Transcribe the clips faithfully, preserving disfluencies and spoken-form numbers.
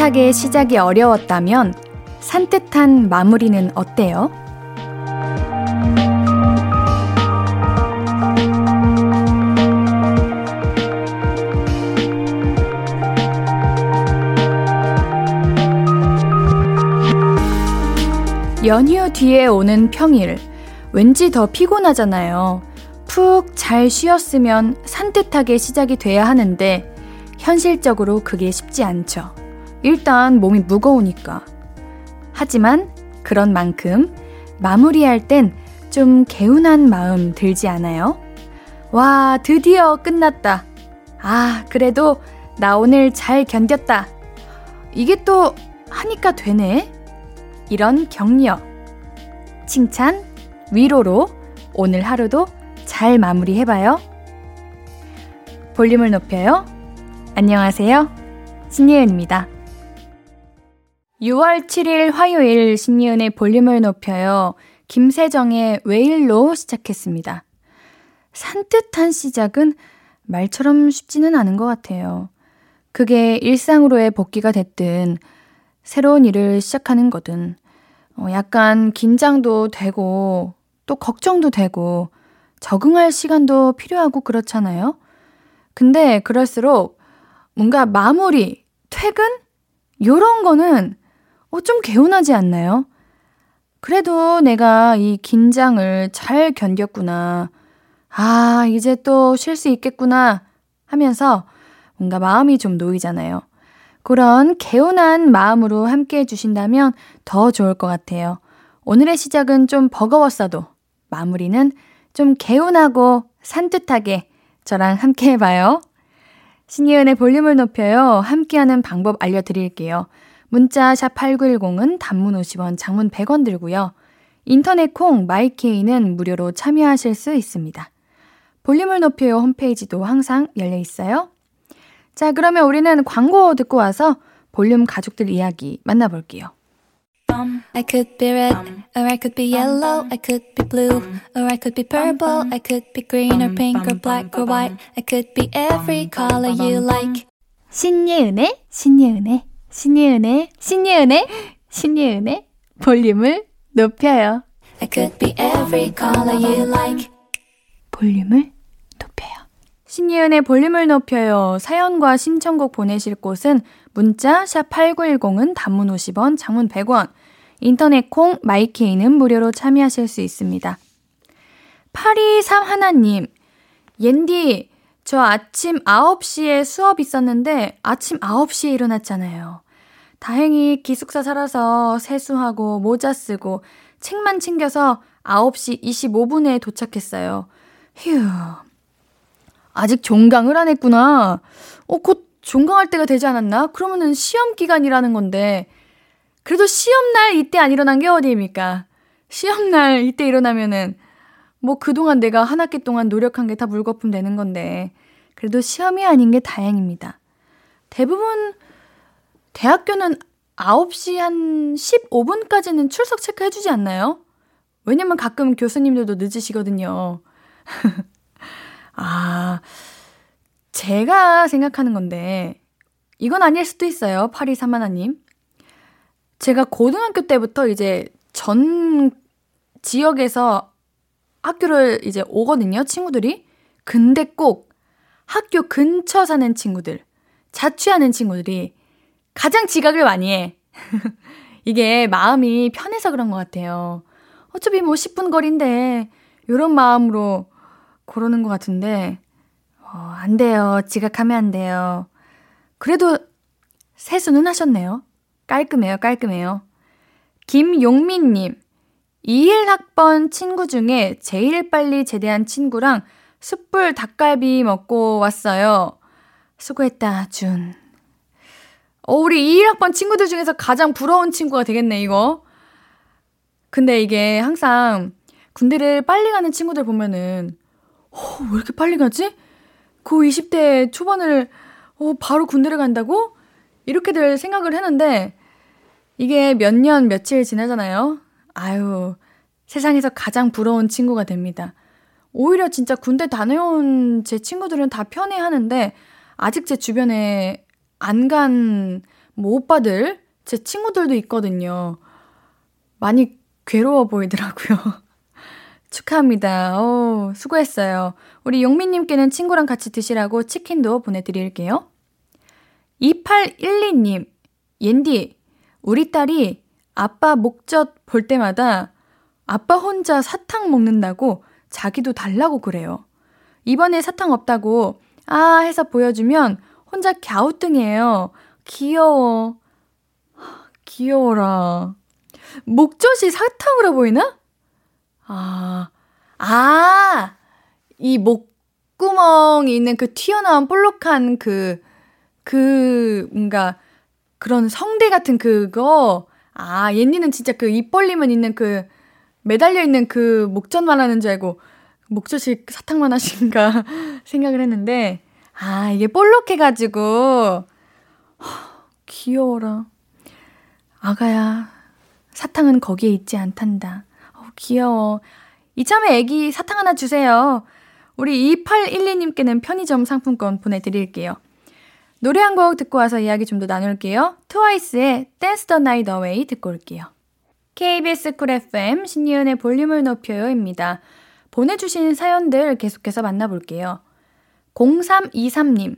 따뜻하게 시작이 어려웠다면 산뜻한 마무리는 어때요? 연휴 뒤에 오는 평일, 왠지 더 피곤하잖아요. 푹 잘 쉬었으면 산뜻하게 시작이 돼야 하는데 현실적으로 그게 쉽지 않죠. 일단 몸이 무거우니까. 하지만 그런 만큼 마무리할 땐 좀 개운한 마음 들지 않아요? 와, 드디어 끝났다. 아, 그래도 나 오늘 잘 견뎠다. 이게 또 하니까 되네. 이런 격려, 칭찬, 위로로 오늘 하루도 잘 마무리해봐요. 볼륨을 높여요. 안녕하세요, 신예은입니다. 유월 칠일 화요일 신예은의 볼륨을 높여요. 김세정의 왜일로 시작했습니다. 산뜻한 시작은 말처럼 쉽지는 않은 것 같아요. 그게 일상으로의 복귀가 됐든 새로운 일을 시작하는 거든 약간 긴장도 되고 또 걱정도 되고 적응할 시간도 필요하고 그렇잖아요. 근데 그럴수록 뭔가 마무리, 퇴근? 요런 거는 어, 좀 개운하지 않나요? 그래도 내가 이 긴장을 잘 견뎠구나. 아, 이제 또 쉴 수 있겠구나 하면서 뭔가 마음이 좀 놓이잖아요. 그런 개운한 마음으로 함께해 주신다면 더 좋을 것 같아요. 오늘의 시작은 좀 버거웠어도 마무리는 좀 개운하고 산뜻하게 저랑 함께해봐요. 신예은의 볼륨을 높여요. 함께하는 방법 알려드릴게요. 문자 샵 팔구일공은 단문 오십 원, 장문 백 원 들고요. 인터넷 콩 마이케이는 무료로 참여하실 수 있습니다. 볼륨을 높여요 홈페이지도 항상 열려 있어요. 자, 그러면 우리는 광고 듣고 와서 볼륨 가족들 이야기 만나볼게요. I could be red, or I could be yellow, I could be blue, or I could be purple, I could be green or pink or black or white, I could be every color you like. 신예은의, 신예은의, 신예은의, 신예은의, 신예은의 볼륨을 높여요. I could be every color you like. 볼륨을 높여요. 신예은의 볼륨을 높여요. 사연과 신청곡 보내실 곳은 문자 샵 팔구일공은 단문 오십 원, 장문 백 원, 인터넷 콩 마이케이는 무료로 참여하실 수 있습니다. 팔이삼 하나님, 옌디, 저 아침 아홉 시에 수업 있었는데 아침 아홉 시에 일어났잖아요. 다행히 기숙사 살아서 세수하고 모자 쓰고 책만 챙겨서 아홉 시 이십오 분에 도착했어요. 휴... 아직 종강을 안 했구나. 어, 곧 종강할 때가 되지 않았나? 그러면은 시험 기간이라는 건데. 그래도 시험날 이때 안 일어난 게 어디입니까? 시험날 이때 일어나면은 뭐 그동안 내가 한 학기 동안 노력한 게 다 물거품 되는 건데. 그래도 시험이 아닌 게 다행입니다. 대부분 대학교는 아홉 시 한 십오 분까지는 출석 체크해주지 않나요? 왜냐면 가끔 교수님들도 늦으시거든요. 아, 제가 생각하는 건데 이건 아닐 수도 있어요. 팔이삼 하나님, 제가 고등학교 때부터 이제 전 지역에서 학교를 이제 오거든요, 친구들이. 근데 꼭 학교 근처 사는 친구들, 자취하는 친구들이 가장 지각을 많이 해. 이게 마음이 편해서 그런 것 같아요. 어차피 뭐 십 분 거리인데 이런 마음으로 그러는 것 같은데 어, 안 돼요. 지각하면 안 돼요. 그래도 세수는 하셨네요. 깔끔해요. 깔끔해요. 김용민님, 이십일 학번 친구 중에 제일 빨리 제대한 친구랑 숯불 닭갈비 먹고 왔어요. 수고했다, 준. 어, 우리 이십일 학번 친구들 중에서 가장 부러운 친구가 되겠네, 이거. 근데 이게 항상 군대를 빨리 가는 친구들 보면은 어, 왜 이렇게 빨리 가지? 그 이십 대 초반을 어, 바로 군대를 간다고? 이렇게들 생각을 했는데 이게 몇 년 며칠 지나잖아요. 아유, 세상에서 가장 부러운 친구가 됩니다. 오히려 진짜 군대 다녀온 제 친구들은 다 편해하는데 아직 제 주변에 안 간 뭐 오빠들, 제 친구들도 있거든요. 많이 괴로워 보이더라고요. 축하합니다. 오, 수고했어요. 우리 용민님께는 친구랑 같이 드시라고 치킨도 보내드릴게요. 이팔일이 님, 옌디, 우리 딸이 아빠 목젖 볼 때마다 아빠 혼자 사탕 먹는다고 자기도 달라고 그래요. 이번에 사탕 없다고 아 해서 보여주면 혼자 갸우뚱해요. 귀여워. 귀여워라. 목젖이 사탕으로 보이나? 아, 아, 이 목구멍이 있는 그 튀어나온 볼록한 그, 그, 뭔가 그런 성대 같은 그거. 아, 옌니는 진짜 그 입 벌리면 있는 그 매달려 있는 그 목젖만 하는 줄 알고 목젖이 사탕만 하신가 생각을 했는데, 아, 이게 볼록해가지고. 허, 귀여워라. 아가야, 사탕은 거기에 있지 않단다. 어, 귀여워. 이참에 애기 사탕 하나 주세요. 우리 이팔일이 님께는 편의점 상품권 보내드릴게요. 노래 한 곡 듣고 와서 이야기 좀 더 나눌게요. 트와이스의 Dance the Night Away 듣고 올게요. 케이비에스 쿨 에프엠 신예은의 볼륨을 높여요입니다. 보내주신 사연들 계속해서 만나볼게요. 공삼이삼 님,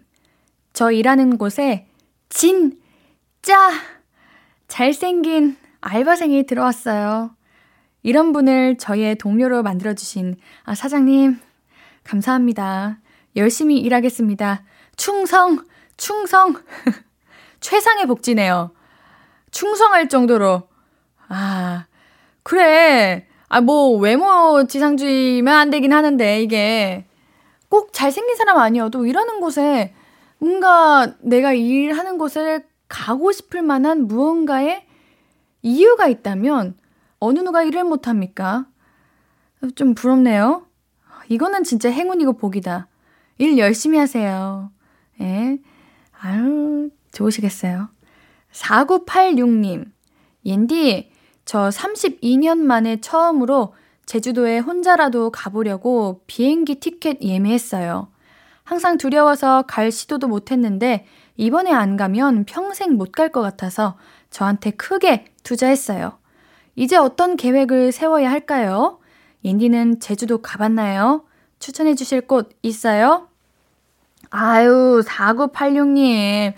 저 일하는 곳에 진짜 잘생긴 알바생이 들어왔어요. 이런 분을 저의 동료로 만들어주신 아, 사장님 감사합니다. 열심히 일하겠습니다. 충성! 충성! 최상의 복지네요. 충성할 정도로. 아, 그래. 아, 뭐 외모 지상주의면 안 되긴 하는데 이게 꼭 잘생긴 사람 아니어도 일하는 곳에 뭔가 내가 일하는 곳에 가고 싶을 만한 무언가의 이유가 있다면 어느 누가 일을 못합니까? 좀 부럽네요. 이거는 진짜 행운이고 복이다. 일 열심히 하세요. 예. 아유, 좋으시겠어요. 사구팔육 님, 옌디, 저 삼십이 년 만에 처음으로 제주도에 혼자라도 가보려고 비행기 티켓 예매했어요. 항상 두려워서 갈 시도도 못했는데 이번에 안 가면 평생 못 갈 것 같아서 저한테 크게 투자했어요. 이제 어떤 계획을 세워야 할까요? 옌디는 제주도 가봤나요? 추천해 주실 곳 있어요? 아유, 사구팔육 님,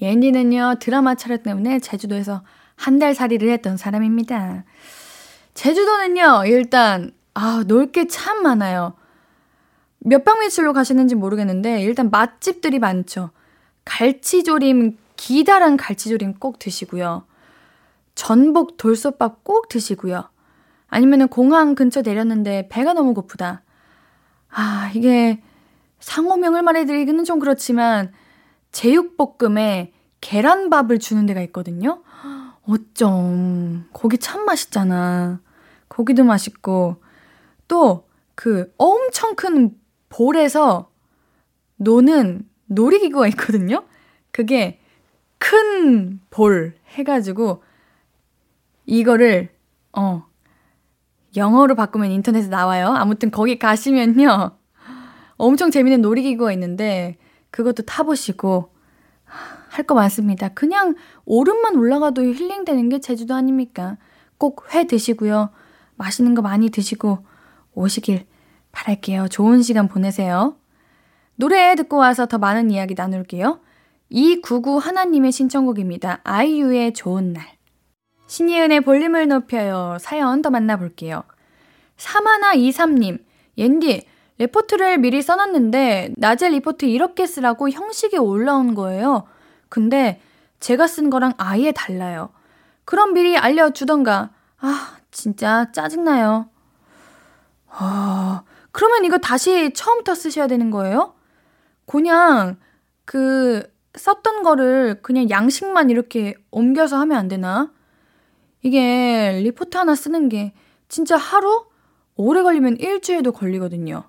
옌디는요 드라마 촬영 때문에 제주도에서 한 달 살이를 했던 사람입니다. 제주도는요, 일단 아, 놀 게 참 많아요. 몇 방미출로 가시는지 모르겠는데 일단 맛집들이 많죠. 갈치조림, 기다란 갈치조림 꼭 드시고요. 전복 돌솥밥 꼭 드시고요. 아니면은 공항 근처 내렸는데 배가 너무 고프다. 아, 이게 상호명을 말해드리기는 좀 그렇지만 제육볶음에 계란밥을 주는 데가 있거든요. 어쩜 고기 참 맛있잖아. 고기도 맛있고 또 그 엄청 큰 볼에서 노는 놀이기구가 있거든요. 그게 큰 볼 해가지고 이거를 어 영어로 바꾸면 인터넷에 나와요. 아무튼 거기 가시면요 엄청 재밌는 놀이기구가 있는데 그것도 타보시고 할 거 많습니다. 그냥 오름만 올라가도 힐링되는 게 제주도 아닙니까? 꼭 회 드시고요. 맛있는 거 많이 드시고 오시길 바랄게요. 좋은 시간 보내세요. 노래 듣고 와서 더 많은 이야기 나눌게요. 이구구 하나님의 신청곡입니다. 아이유의 좋은 날. 신예은의 볼륨을 높여요. 사연 더 만나볼게요. 삼일이삼 님, 옌디, 레포트를 미리 써놨는데 낮에 리포트 이렇게 쓰라고 형식이 올라온 거예요. 근데 제가 쓴 거랑 아예 달라요. 그럼 미리 알려주던가. 아, 진짜 짜증나요. 아, 그러면 이거 다시 처음부터 쓰셔야 되는 거예요? 그냥 그 썼던 거를 그냥 양식만 이렇게 옮겨서 하면 안 되나? 이게 리포트 하나 쓰는 게 진짜 하루? 오래 걸리면 일주일도 걸리거든요.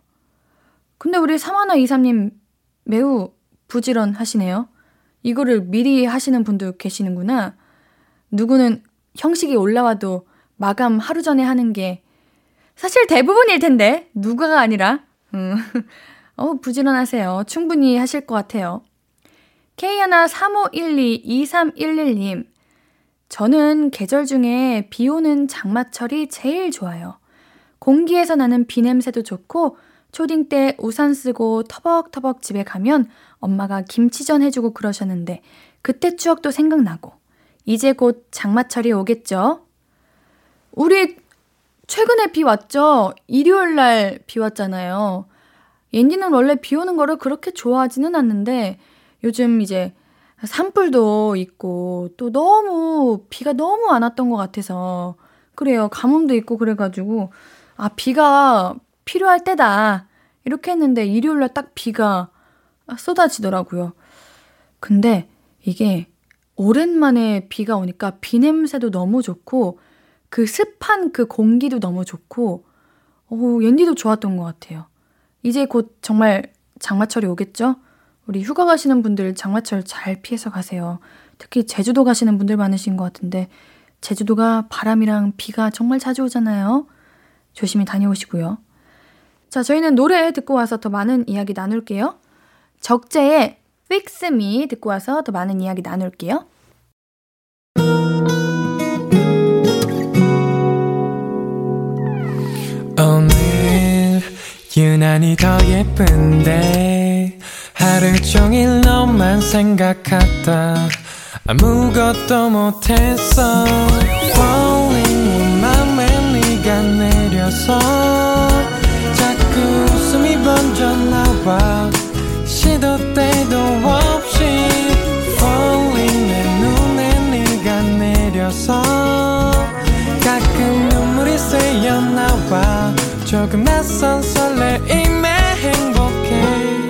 근데 우리 삼일이삼 님 매우 부지런하시네요. 이거를 미리 하시는 분도 계시는구나. 누구는 형식이 올라와도 마감 하루 전에 하는 게 사실 대부분일 텐데 누가가 아니라 음. 어, 부지런하세요. 충분히 하실 것 같아요. 케이 일 삼오일이 이삼일일님 저는 계절 중에 비 오는 장마철이 제일 좋아요. 공기에서 나는 비 냄새도 좋고 초딩 때 우산 쓰고 터벅터벅 집에 가면 엄마가 김치전 해주고 그러셨는데 그때 추억도 생각나고 이제 곧 장마철이 오겠죠? 우리 최근에 비 왔죠? 일요일날 비 왔잖아요. 옌디는 원래 비 오는 거를 그렇게 좋아하지는 않는데 요즘 이제 산불도 있고 또 너무 비가 너무 안 왔던 것 같아서 그래요. 가뭄도 있고 그래가지고 아 비가 필요할 때다 이렇게 했는데 일요일날 딱 비가 쏟아지더라고요. 근데 이게 오랜만에 비가 오니까 비 냄새도 너무 좋고 그 습한 그 공기도 너무 좋고 오, 옌디도 좋았던 것 같아요. 이제 곧 정말 장마철이 오겠죠? 우리 휴가 가시는 분들 장마철 잘 피해서 가세요. 특히 제주도 가시는 분들 많으신 것 같은데 제주도가 바람이랑 비가 정말 자주 오잖아요. 조심히 다녀오시고요. 자, 저희는 노래 듣고 와서 더 많은 이야기 나눌게요. 적재의 Fix Me 듣고 와서 더 많은 이야기 나눌게요. 오늘 유난히 더 예쁜데 하루 종일 너만 생각하다 아무것도 못했어 Falling 내 맘에 네가 내려서 자꾸 웃음이 번져 나와 시도 때도 없이 Falling 내 눈에 네가 내려서 가끔 눈물이 새어 나와 조금 낯선 설레임에 행복해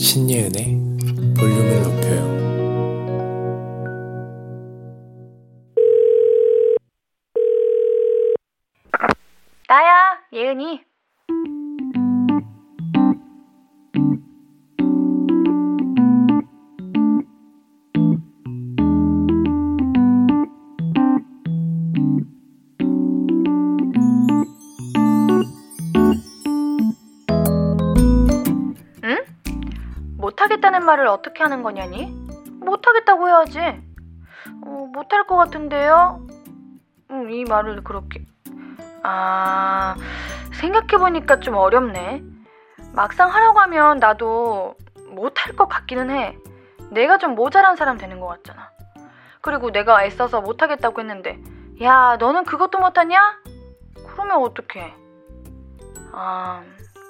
신예은의 볼륨을 높여요. 나야, 예은이. 말을 어떻게 하는 거냐니? 못하겠다고 해야지. 어, 못할 것 같은데요? 음, 이 말을 그렇게... 아... 생각해보니까 좀 어렵네. 막상 하라고 하면 나도 못할 것 같기는 해. 내가 좀 모자란 사람 되는 것 같잖아. 그리고 내가 애써서 못하겠다고 했는데 야, 너는 그것도 못하냐? 그러면 어떡해. 아...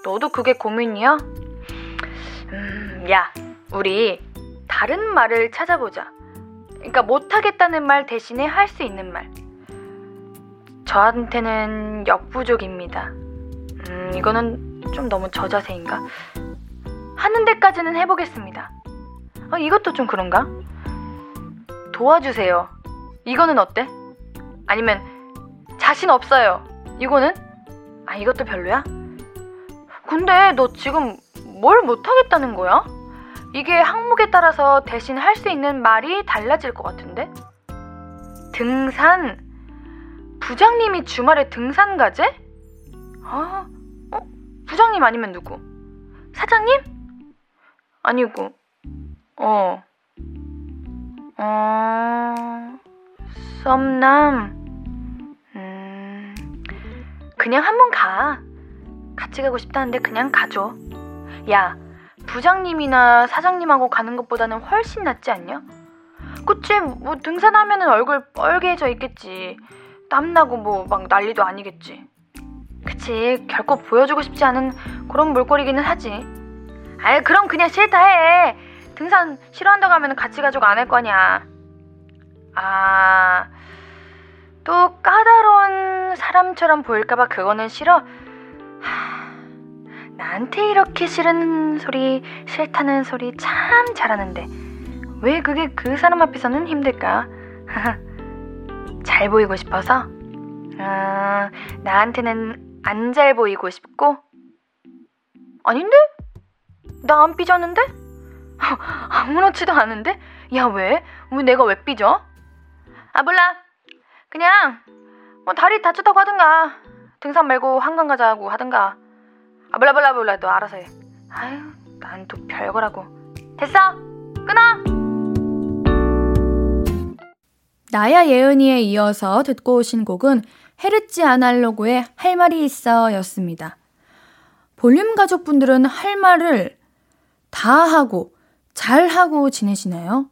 너도 그게 고민이야? 음... 야... 우리 다른 말을 찾아보자. 그러니까 못하겠다는 말 대신에 할 수 있는 말. 저한테는 역부족입니다. 음, 이거는 좀 너무 저자세인가? 하는 데까지는 해보겠습니다. 아, 이것도 좀 그런가? 도와주세요. 이거는 어때? 아니면 자신 없어요. 이거는? 아, 이것도 별로야? 근데 너 지금 뭘 못하겠다는 거야? 이게 항목에 따라서 대신 할 수 있는 말이 달라질 것 같은데? 등산? 부장님이 주말에 등산 가재? 아, 어? 부장님 아니면 누구? 사장님? 아니고, 어, 어, 썸남? 음, 그냥 한번 가. 같이 가고 싶다는데 그냥 가줘. 야, 부장님이나 사장님하고 가는 것보다는 훨씬 낫지 않냐? 그치, 뭐 등산하면은 얼굴 뻘개져 있겠지. 땀나고 뭐 막 난리도 아니겠지. 그치, 결코 보여주고 싶지 않은 그런 물꼬리기는 하지. 아이, 그럼 그냥 싫다 해. 등산 싫어한다고 하면 같이 가자고 안 할 거냐. 아, 또 까다로운 사람처럼 보일까봐 그거는 싫어? 하... 나한테 이렇게 싫은 소리, 싫다는 소리 참 잘하는데 왜 그게 그 사람 앞에서는 힘들까? 잘 보이고 싶어서? 아, 나한테는 안 잘 보이고 싶고? 아닌데? 나 안 삐졌는데? 아무렇지도 않은데? 야, 왜? 왜 내가 왜 삐져? 아, 몰라. 그냥 뭐 다리 다쳤다고 하든가 등산 말고 한강 가자고 하든가. 아 몰라 몰라 몰라 너 알아서 해. 아유 난 또 별거라고. 됐어 끊어. 나야 예은이에 이어서 듣고 오신 곡은 헤르츠 아날로그의 할 말이 있어 였습니다. 볼륨 가족분들은 할 말을 다 하고 잘 하고 지내시나요?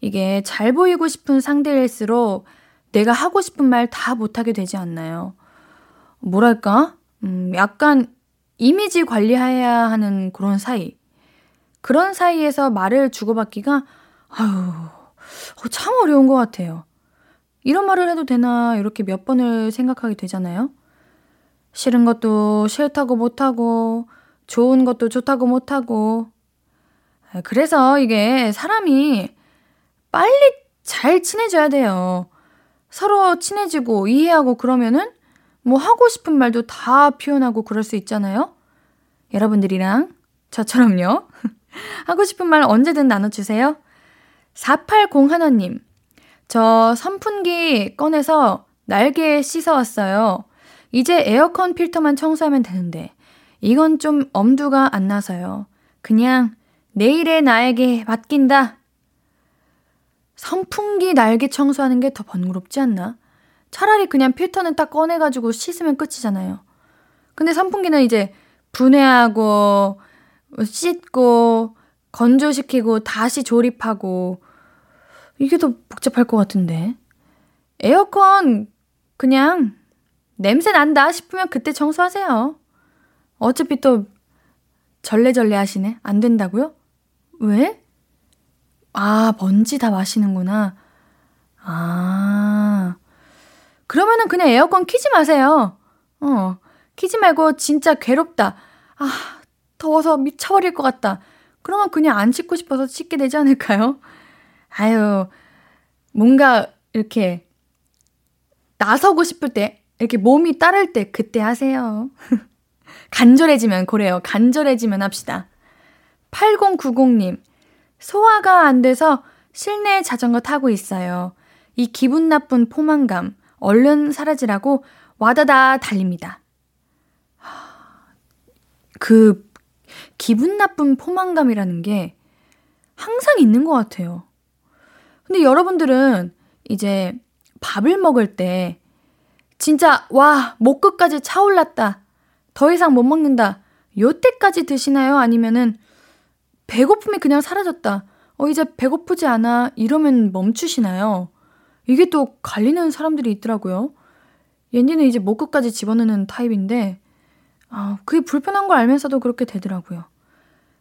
이게 잘 보이고 싶은 상대일수록 내가 하고 싶은 말 다 못하게 되지 않나요? 뭐랄까? 음, 약간 이미지 관리해야 하는 그런 사이. 그런 사이에서 말을 주고받기가 아유 참 어려운 것 같아요. 이런 말을 해도 되나 이렇게 몇 번을 생각하게 되잖아요. 싫은 것도 싫다고 못하고 좋은 것도 좋다고 못하고. 그래서 이게 사람이 빨리 잘 친해져야 돼요. 서로 친해지고 이해하고 그러면은 뭐 하고 싶은 말도 다 표현하고 그럴 수 있잖아요. 여러분들이랑 저처럼요. 하고 싶은 말 언제든 나눠주세요. 사팔공일 님, 저 선풍기 꺼내서 날개 씻어왔어요. 이제 에어컨 필터만 청소하면 되는데 이건 좀 엄두가 안 나서요. 그냥 내일의 나에게 맡긴다. 선풍기 날개 청소하는 게 더 번거롭지 않나? 차라리 그냥 필터는 딱 꺼내가지고 씻으면 끝이잖아요. 근데 선풍기는 이제 분해하고 씻고 건조시키고 다시 조립하고 이게 더 복잡할 것 같은데. 에어컨 그냥 냄새 난다 싶으면 그때 청소하세요. 어차피 또 절레절레 하시네. 안 된다고요? 왜? 아 먼지 다 마시는구나. 아 그러면은 그냥 에어컨 켜지 마세요. 어 켜지 말고 진짜 괴롭다. 아 더워서 미쳐버릴 것 같다. 그러면 그냥 안 씻고 싶어서 씻게 되지 않을까요? 아유, 뭔가 이렇게 나서고 싶을 때, 이렇게 몸이 따를 때 그때 하세요. 간절해지면 그래요. 간절해지면 합시다. 팔공구공 님, 소화가 안 돼서 실내 자전거 타고 있어요. 이 기분 나쁜 포만감, 얼른 사라지라고 와다다 달립니다. 그 기분 나쁜 포만감이라는 게 항상 있는 것 같아요. 근데 여러분들은 이제 밥을 먹을 때 진짜 와, 목 끝까지 차올랐다. 더 이상 못 먹는다. 요때까지 드시나요? 아니면은 배고픔이 그냥 사라졌다. 어, 이제 배고프지 않아. 이러면 멈추시나요? 이게 또 갈리는 사람들이 있더라고요. 얘네는 이제 목 끝까지 집어넣는 타입인데 아, 그게 불편한 걸 알면서도 그렇게 되더라고요.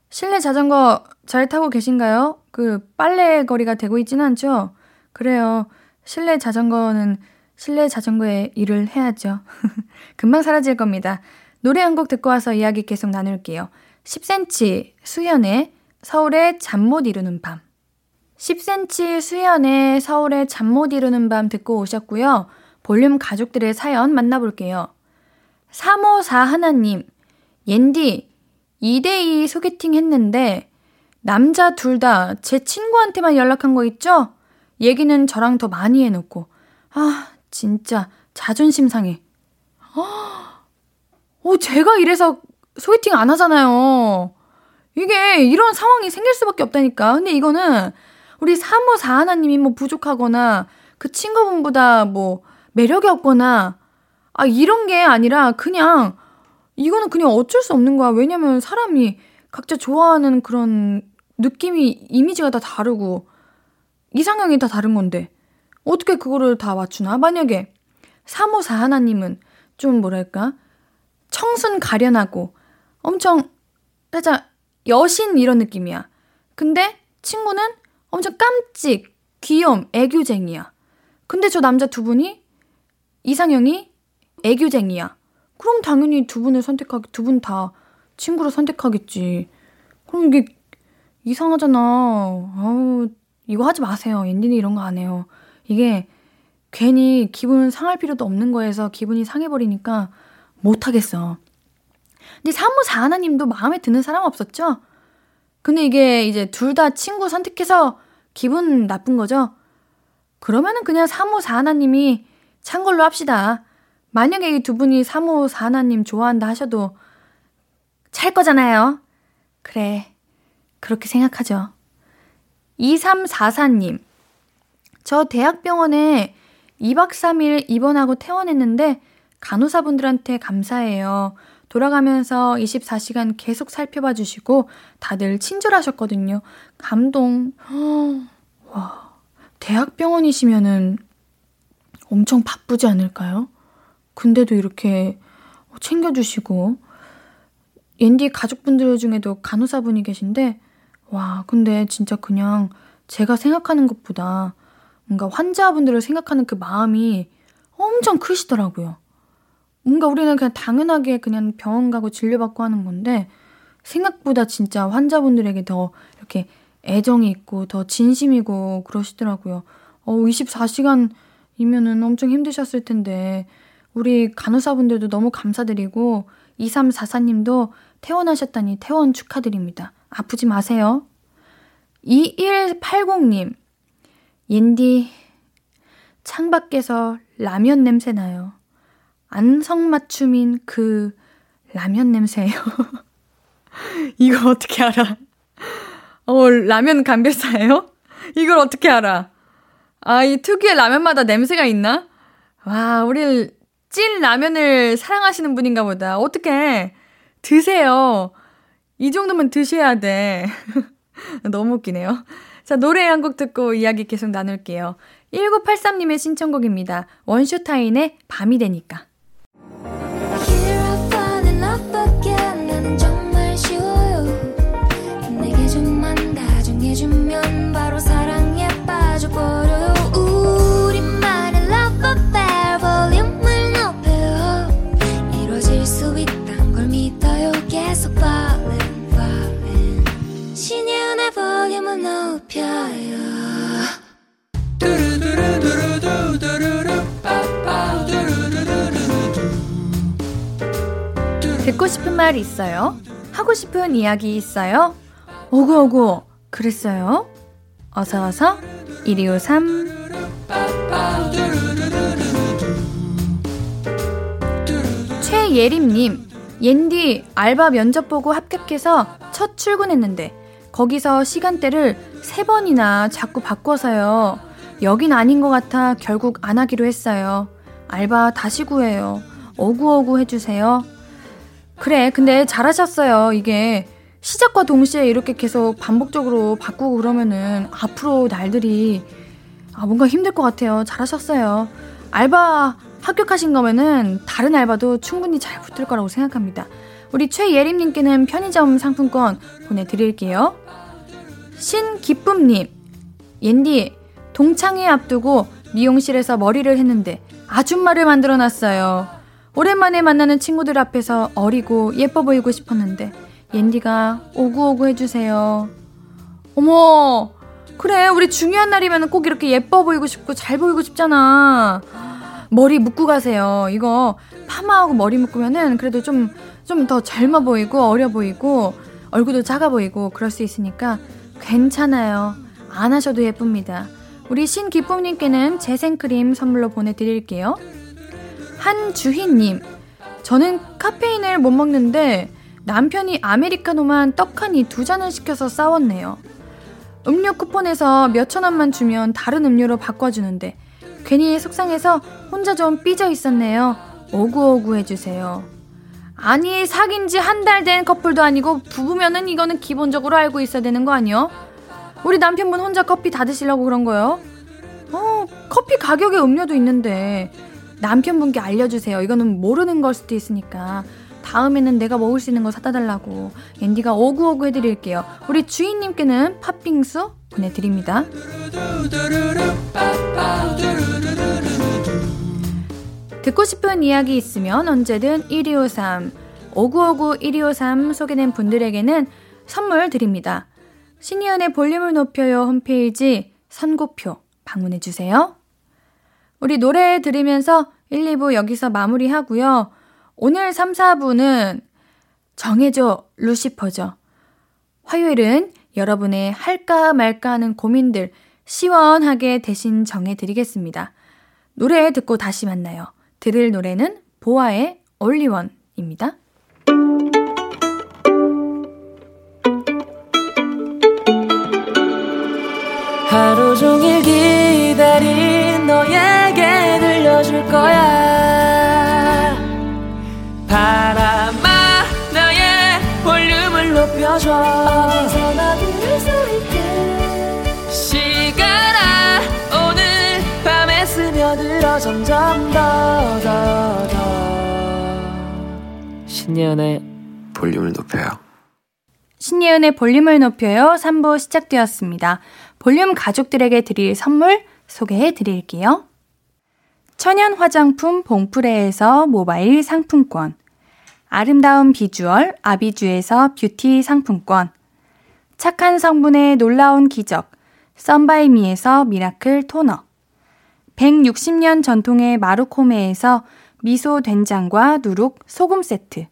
실내 자전거 잘 타고 계신가요? 그 빨래 거리가 되고 있진 않죠? 그래요. 실내 자전거는 실내 자전거의 일을 해야죠. 금방 사라질 겁니다. 노래 한 곡 듣고 와서 이야기 계속 나눌게요. 십 센티미터 수연의 서울의 잠 못 이루는 밤. 십 센티미터 수연의 서울의 잠 못 이루는 밤 듣고 오셨고요. 볼륨 가족들의 사연 만나볼게요. 삼오사 하나님, 옌디 이 대 이 소개팅 했는데 남자 둘 다 제 친구한테만 연락한 거 있죠? 얘기는 저랑 더 많이 해놓고 아 진짜 자존심 상해. 어, 제가 이래서 소개팅 안 하잖아요. 이게 이런 상황이 생길 수밖에 없다니까. 근데 이거는 우리 삼오사 하나님이 뭐 부족하거나 그 친구분보다 뭐 매력이 없거나 아 이런 게 아니라 그냥 이거는 그냥 어쩔 수 없는 거야. 왜냐면 사람이 각자 좋아하는 그런 느낌이 이미지가 다 다르고 이상형이 다 다른 건데 어떻게 그거를 다 맞추나. 만약에 삼오사 하나님은 좀 뭐랄까 청순 가련하고 엄청 살짝 여신 이런 느낌이야. 근데 친구는 엄청 깜찍 귀염 애교쟁이야. 근데 저 남자 두 분이 이상형이 애교쟁이야. 그럼 당연히 두 분을 선택하기, 두 분 다 친구로 선택하겠지. 그럼 이게 이상하잖아. 아우, 이거 하지 마세요. 엔디는 이런 거 안 해요. 이게 괜히 기분 상할 필요도 없는 거에서 기분이 상해버리니까 못하겠어. 근데 삼오사 하나님도 마음에 드는 사람 없었죠? 근데 이게 이제 둘 다 친구 선택해서 기분 나쁜 거죠? 그러면은 그냥 삼오사 하나님이 찬 걸로 합시다. 만약에 이 두 분이 삼오사나님 좋아한다 하셔도 찰 거잖아요. 그래, 그렇게 생각하죠. 이삼사사님, 저 대학병원에 이박 삼일 입원하고 퇴원했는데 간호사분들한테 감사해요. 돌아가면서 이십사 시간 계속 살펴봐 주시고 다들 친절하셨거든요. 감동. 와, 대학병원이시면은 엄청 바쁘지 않을까요? 근데도 이렇게 챙겨주시고. 앤디 가족분들 중에도 간호사분이 계신데, 와, 근데 진짜 그냥 제가 생각하는 것보다 뭔가 환자분들을 생각하는 그 마음이 엄청 크시더라고요. 뭔가 우리는 그냥 당연하게 그냥 병원 가고 진료받고 하는 건데, 생각보다 진짜 환자분들에게 더 이렇게 애정이 있고 더 진심이고 그러시더라고요. 어, 이십사 시간이면은 엄청 힘드셨을 텐데 우리 간호사분들도 너무 감사드리고 이삼사사님도 퇴원하셨다니 퇴원 축하드립니다. 아프지 마세요. 이일팔공님, 옌디 창밖에서 라면 냄새 나요. 안성맞춤인 그 라면 냄새예요. 이걸 어떻게 알아? 어, 라면 감별사예요? 이걸 어떻게 알아? 아, 이 특유의 라면마다 냄새가 있나? 와, 우리 찐 라면을 사랑하시는 분인가 보다. 어떡해. 드세요. 이 정도면 드셔야 돼. 너무 웃기네요. 자, 노래 한 곡 듣고 이야기 계속 나눌게요. 일구팔삼님의 신청곡입니다. 원슈타인의 밤이 되니까. 듣고 싶은 말 있어요? 하고 싶은 이야기 있어요? 오구오구 그랬어요? 어서어서 일이오삼. 최예림님, 옌디 알바 면접 보고 합격해서 첫 출근했는데 거기서 시간대를 세 번이나 자꾸 바꿔서요. 여긴 아닌 것 같아 결국 안 하기로 했어요. 알바 다시 구해요. 어구어구 해주세요. 그래, 근데 잘하셨어요. 이게 시작과 동시에 이렇게 계속 반복적으로 바꾸고 그러면은 앞으로 날들이 아, 뭔가 힘들 것 같아요. 잘하셨어요. 알바 합격하신 거면은 다른 알바도 충분히 잘 붙을 거라고 생각합니다. 우리 최예림님께는 편의점 상품권 보내드릴게요. 신기쁨님, 옌디 동창회 앞두고 미용실에서 머리를 했는데 아줌마를 만들어놨어요. 오랜만에 만나는 친구들 앞에서 어리고 예뻐 보이고 싶었는데 옌디가 오구오구 해주세요. 어머, 그래, 우리 중요한 날이면 꼭 이렇게 예뻐 보이고 싶고 잘 보이고 싶잖아. 머리 묶고 가세요. 이거 파마하고 머리 묶으면은 그래도 좀 좀 더 젊어 보이고 어려 보이고 얼굴도 작아 보이고 그럴 수 있으니까 괜찮아요. 안 하셔도 예쁩니다. 우리 신기쁨님께는 재생크림 선물로 보내드릴게요. 한주희님, 저는 카페인을 못 먹는데 남편이 아메리카노만 떡하니 두 잔을 시켜서 싸웠네요. 음료 쿠폰에서 몇천 원만 주면 다른 음료로 바꿔주는데 괜히 속상해서 혼자 좀 삐져 있었네요. 오구오구 해주세요. 아니, 사귄 지 한 달 된 커플도 아니고 부부면은 이거는 기본적으로 알고 있어야 되는 거 아니요? 우리 남편분 혼자 커피 다 드시려고 그런 거요? 어, 커피 가격에 음료도 있는데 남편분께 알려주세요. 이거는 모르는 걸 수도 있으니까 다음에는 내가 먹을 수 있는 거 사다 달라고 앤디가 오구오구 해드릴게요. 우리 주인님께는 팥빙수 보내드립니다. 듣고 싶은 이야기 있으면 언제든 일이오삼, 오구오구 일이오삼 소개된 분들에게는 선물 드립니다. 신예은의 볼륨을 높여요 홈페이지 선고표 방문해주세요. 우리 노래 들으면서 일, 이 부 여기서 마무리하고요. 오늘 삼, 사 부는 정해줘 루시퍼죠. 화요일은 여러분의 할까 말까 하는 고민들 시원하게 대신 정해드리겠습니다. 노래 듣고 다시 만나요. 들을 노래는 보아의 올리원입니다. 하루 종일 기다린 너에게 들려줄 거야. 바람아 나의 볼륨을 높여줘. 어디서나 들을 수 있게. 시간아 오늘 밤에 스며들어 점점 더, 더, 더. 신예은의 볼륨을 높여요. 신예은의 볼륨을 높여요. 삼 부 시작되었습니다. 볼륨 가족들에게 드릴 선물 소개해 드릴게요. 천연 화장품 봉프레에서 모바일 상품권, 아름다운 비주얼 아비주에서 뷰티 상품권, 착한 성분의 놀라운 기적 썬바이미에서 미라클 토너, 백육십 년 전통의 마루코메에서 미소 된장과 누룩 소금 세트,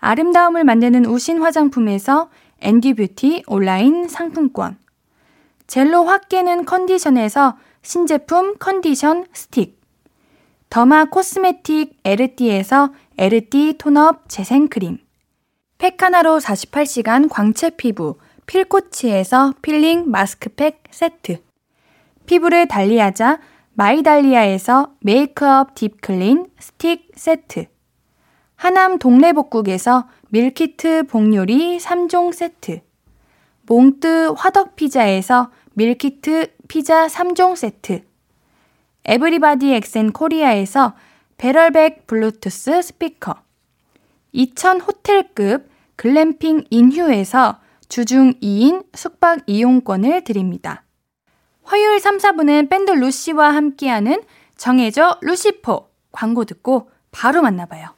아름다움을 만드는 우신 화장품에서 앤디 뷰티 온라인 상품권, 젤로 확 깨는 컨디션에서 신제품 컨디션 스틱, 더마 코스메틱 에르띠에서 에르띠 톤업 재생크림, 팩하나로 사십팔 시간 광채 피부 필코치에서 필링 마스크팩 세트, 피부를 달리하자 마이달리아에서 메이크업 딥클린 스틱 세트, 하남 동래복국에서 밀키트 복요리 삼 종 세트, 몽뜨 화덕피자에서 밀키트 피자 삼 종 세트, 에브리바디 엑센 코리아에서 배럴백 블루투스 스피커, 이천 호텔급 글램핑 인휴에서 주중 이 인 숙박 이용권을 드립니다. 화요일 삼, 사 부는 밴드 루시와 함께하는 정해져 루시포 광고 듣고 바로 만나봐요.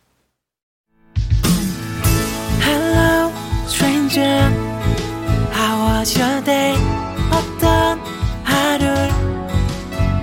Hello, stranger. How was your day? 어떤 하루를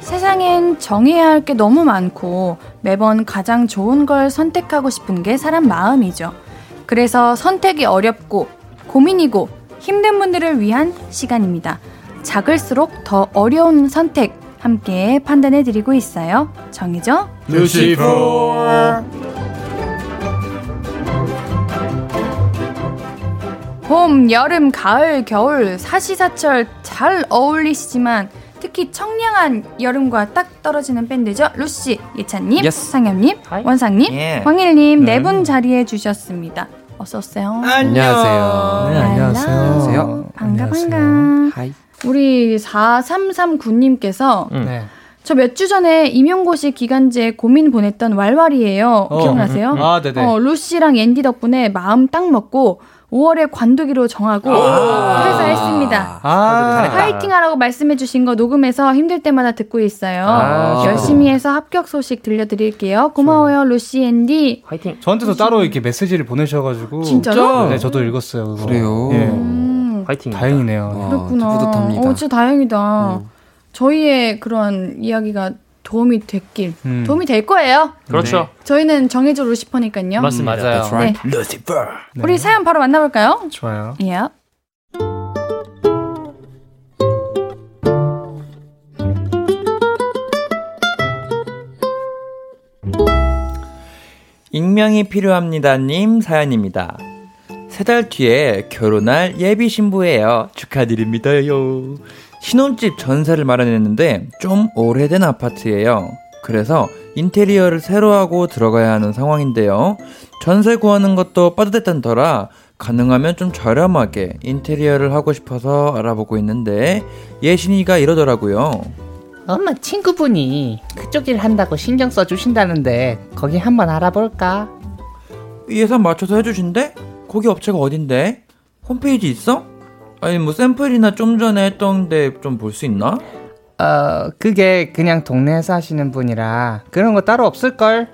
세상엔 정해야 할 게 너무 많고 매번 가장 좋은 걸 선택하고 싶은 게 사람 마음이죠. 그래서 선택이 어렵고 고민이고 힘든 분들을 위한 시간입니다. 작을수록 더 어려운 선택 함께 판단해드리고 있어요. 정해져 루시포. 봄, 여름, 가을, 겨울 사시사철 잘 어울리시지만 특히 청량한 여름과 딱 떨어지는 밴드죠. 루시, 예찬님, yes. 상현님, Hi. 원상님, yeah. 황일님 네 분 자리해 주셨습니다. 어서 오세요. 안녕하세요. 네, 안녕하세요. 안녕하세요. 반가 반가. Hi. 우리 사삼삼구 님께서 네. 저 몇 주 전에 임용고시 기간제 고민 보냈던 왈왈이에요. 어. 기억나세요? 아, 네네. 어, 루시랑 앤디 덕분에 마음 딱 먹고 오월에 관두기로 정하고 퇴사했습니다. 아~ 아~ 파이팅하라고 말씀해주신 거 녹음해서 힘들 때마다 듣고 있어요. 아~ 열심히 해서 합격 소식 들려드릴게요. 고마워요, 루시 앤디. 파이팅. 저한테도 루시... 따로 이렇게 메시지를 보내셔가지고 진짜로? 네, 저도 읽었어요. 그거. 그래요. 예. 음~ 파이팅. 다행이네요. 와, 그렇구나. 뿌듯합니다. 어, 진짜 다행이다. 음. 저희의 그런 이야기가 도움이 됐길 음. 도움이 될 거예요. 그렇죠. 네. 저희는 정해져 루시퍼니까요. 맞습니다. 음, 맞아요. 네. 루시퍼. 네. 우리 사연 바로 만나볼까요? 좋아요. 예. Yeah. 익명이 필요합니다님 사연입니다. 세 달 뒤에 결혼할 예비 신부예요. 축하드립니다요. 신혼집 전세를 마련했는데 좀 오래된 아파트예요. 그래서 인테리어를 새로 하고 들어가야 하는 상황인데요. 전세 구하는 것도 빠듯했던 터라 가능하면 좀 저렴하게 인테리어를 하고 싶어서 알아보고 있는데 예신이가 이러더라고요. 엄마 친구분이 그쪽 일 한다고 신경 써주신다는데 거기 한번 알아볼까? 예산 맞춰서 해주신대? 거기 업체가 어딘데? 홈페이지 있어? 아니 뭐 샘플이나 좀 전에 했던 데 좀 볼 수 있나? 어 그게 그냥 동네에서 하시는 분이라 그런 거 따로 없을걸?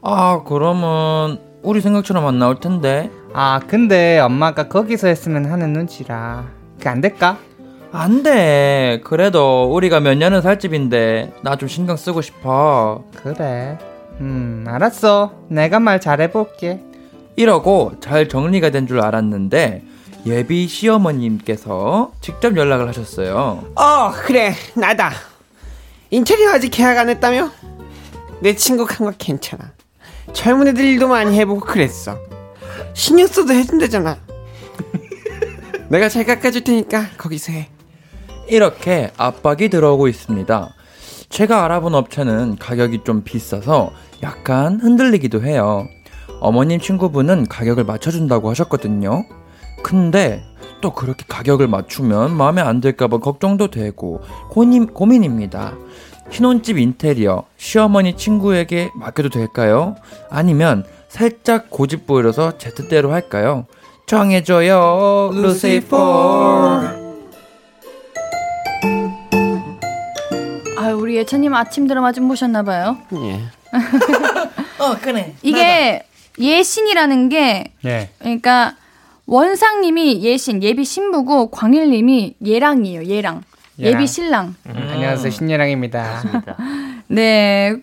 아 그러면 우리 생각처럼 안 나올 텐데. 아 근데 엄마가 거기서 했으면 하는 눈치라 그게 안 될까? 안 돼. 그래도 우리가 몇 년은 살 집인데 나 좀 신경 쓰고 싶어. 그래. 음 알았어. 내가 말 잘해볼게. 이러고 잘 정리가 된 줄 알았는데 예비 시어머님께서 직접 연락을 하셨어요. 어 그래 나다. 인테리어 아직 계약 안 했다며? 내 친구 간 거 괜찮아. 젊은 애들 일도 많이 해보고 그랬어. 신경 써도 해준다잖아. 내가 잘 깎아줄 테니까 거기서 해. 이렇게 압박이 들어오고 있습니다. 제가 알아본 업체는 가격이 좀 비싸서 약간 흔들리기도 해요. 어머님 친구분은 가격을 맞춰준다고 하셨거든요. 근데 또 그렇게 가격을 맞추면 마음에 안 들까봐 걱정도 되고 고민, 고민입니다. 신혼집 인테리어 시어머니 친구에게 맡겨도 될까요? 아니면 살짝 고집 부려서 제 뜻대로 할까요? 정해줘요 루시포. 아 우리 예찬님 아침 드라마 좀 보셨나봐요. 예. 어 그래. 이게 나가. 예신이라는 게 예. 그러니까 원상님이 예신 예비 신부고 광일님이 예랑이에요. 예랑. 예랑. 예비 신랑. 음. 안녕하세요 신예랑입니다. 네.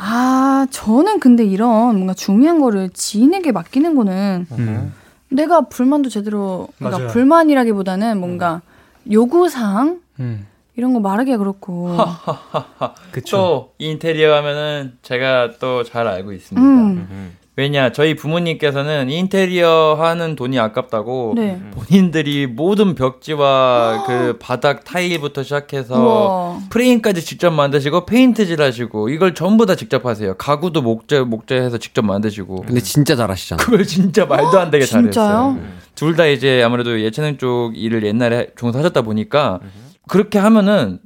아 저는 근데 이런 뭔가 중요한 거를 지인에게 맡기는 거는 음. 내가 불만도 제대로 그러니까 맞아요. 불만이라기보다는 뭔가 음. 요구사항 음. 이런 거 말하기가 그렇고. 그쵸. 또 인테리어 하면은 제가 또 잘 알고 있습니다. 음. 왜냐 저희 부모님께서는 인테리어 하는 돈이 아깝다고 네. 본인들이 모든 벽지와 그 바닥 타일부터 시작해서 우와. 프레임까지 직접 만드시고 페인트질 하시고 이걸 전부 다 직접 하세요. 가구도 목재, 목재해서 직접 만드시고. 근데 진짜 잘하시잖아요. 그걸 진짜 말도 안 되게 잘했어요. 둘 다 이제 아무래도 예체능 쪽 일을 옛날에 종사하셨다 보니까 그렇게 하면은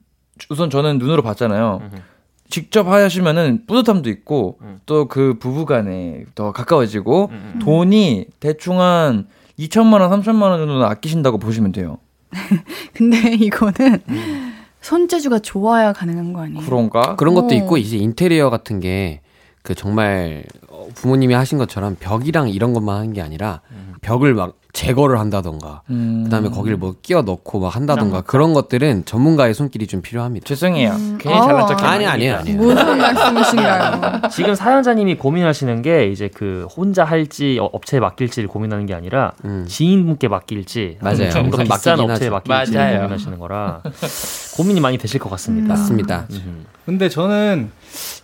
우선 저는 눈으로 봤잖아요. 직접 하시면은 뿌듯함도 있고 음. 또 그 부부간에 더 가까워지고 음. 돈이 대충 한 이천만 원, 삼천만 원 정도는 아끼신다고 보시면 돼요. 근데 이거는 음. 손재주가 좋아야 가능한 거 아니에요? 그런가? 그런 것도 오. 있고 이제 인테리어 같은 게 그 정말 부모님이 하신 것처럼 벽이랑 이런 것만 하는 게 아니라 음. 벽을 막 제거를 한다던가 음. 그다음에 거기를 뭐 끼워 넣고 막 한다던가 그런 것들은 전문가의 손길이 좀 필요합니다. 죄송해요. 음. 괜히 잘난 척. 아니 아니에요. 아니에요. 무슨 말씀이신가요? 지금 사연자님이 고민하시는 게 이제 그 혼자 할지 업체에 맡길지를 고민하는 게 아니라 음. 지인분께 맡길지 맞아요. 좀 더 비싼 업체에 맡길지 고민하시는 거라 고민이 많이 되실 것 같습니다. 음. 맞습니다. 음. 근데 저는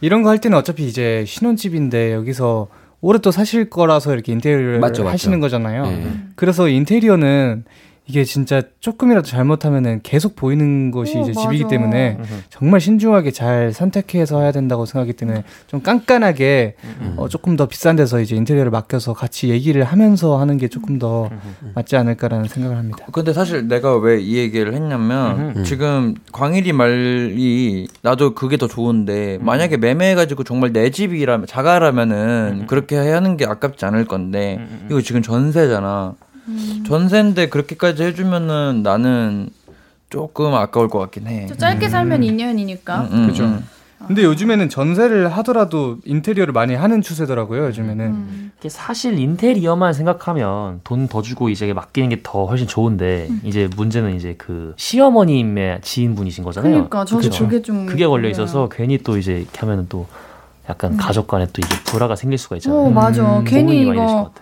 이런 거 할 때는 어차피 이제 신혼집인데 여기서 올해 또 사실 거라서 이렇게 인테리어를 맞죠, 하시는 맞죠. 거잖아요. 네. 그래서 인테리어는 이게 진짜 조금이라도 잘못하면은 계속 보이는 것이 오, 이제 맞아. 집이기 때문에 으흠. 정말 신중하게 잘 선택해서 해야 된다고 생각하기 때문에 좀 깐깐하게 어, 조금 더 비싼 데서 이제 인테리어를 맡겨서 같이 얘기를 하면서 하는 게 조금 더 으흠. 맞지 않을까라는 생각을 합니다. 근데 사실 내가 왜 이 얘기를 했냐면 으흠. 지금 광일이 말이 나도 그게 더 좋은데 으흠. 만약에 매매해가지고 정말 내 집이라면 자가라면은 으흠. 그렇게 해야 하는 게 아깝지 않을 건데 으흠. 이거 지금 전세잖아. 음. 전세인데 그렇게까지 해주면은 나는 조금 아까울 것 같긴 해. 짧게 음. 살면 이 년이니까. 음, 음, 그렇죠. 음. 근데 요즘에는 전세를 하더라도 인테리어를 많이 하는 추세더라고요. 요즘에는 음. 이게 사실 인테리어만 생각하면 돈 더 주고 이제 맡기는 게 더 훨씬 좋은데 음. 이제 문제는 이제 그 시어머님의 지인분이신 거잖아요. 그러니까 저도 그게 좀 그게 걸려 있어서 괜히 또 이제 이렇게 하면은 또 약간 음. 가족 간에 또 이게 불화가 생길 수가 있잖아요. 오, 맞아. 음. 괜히 이거.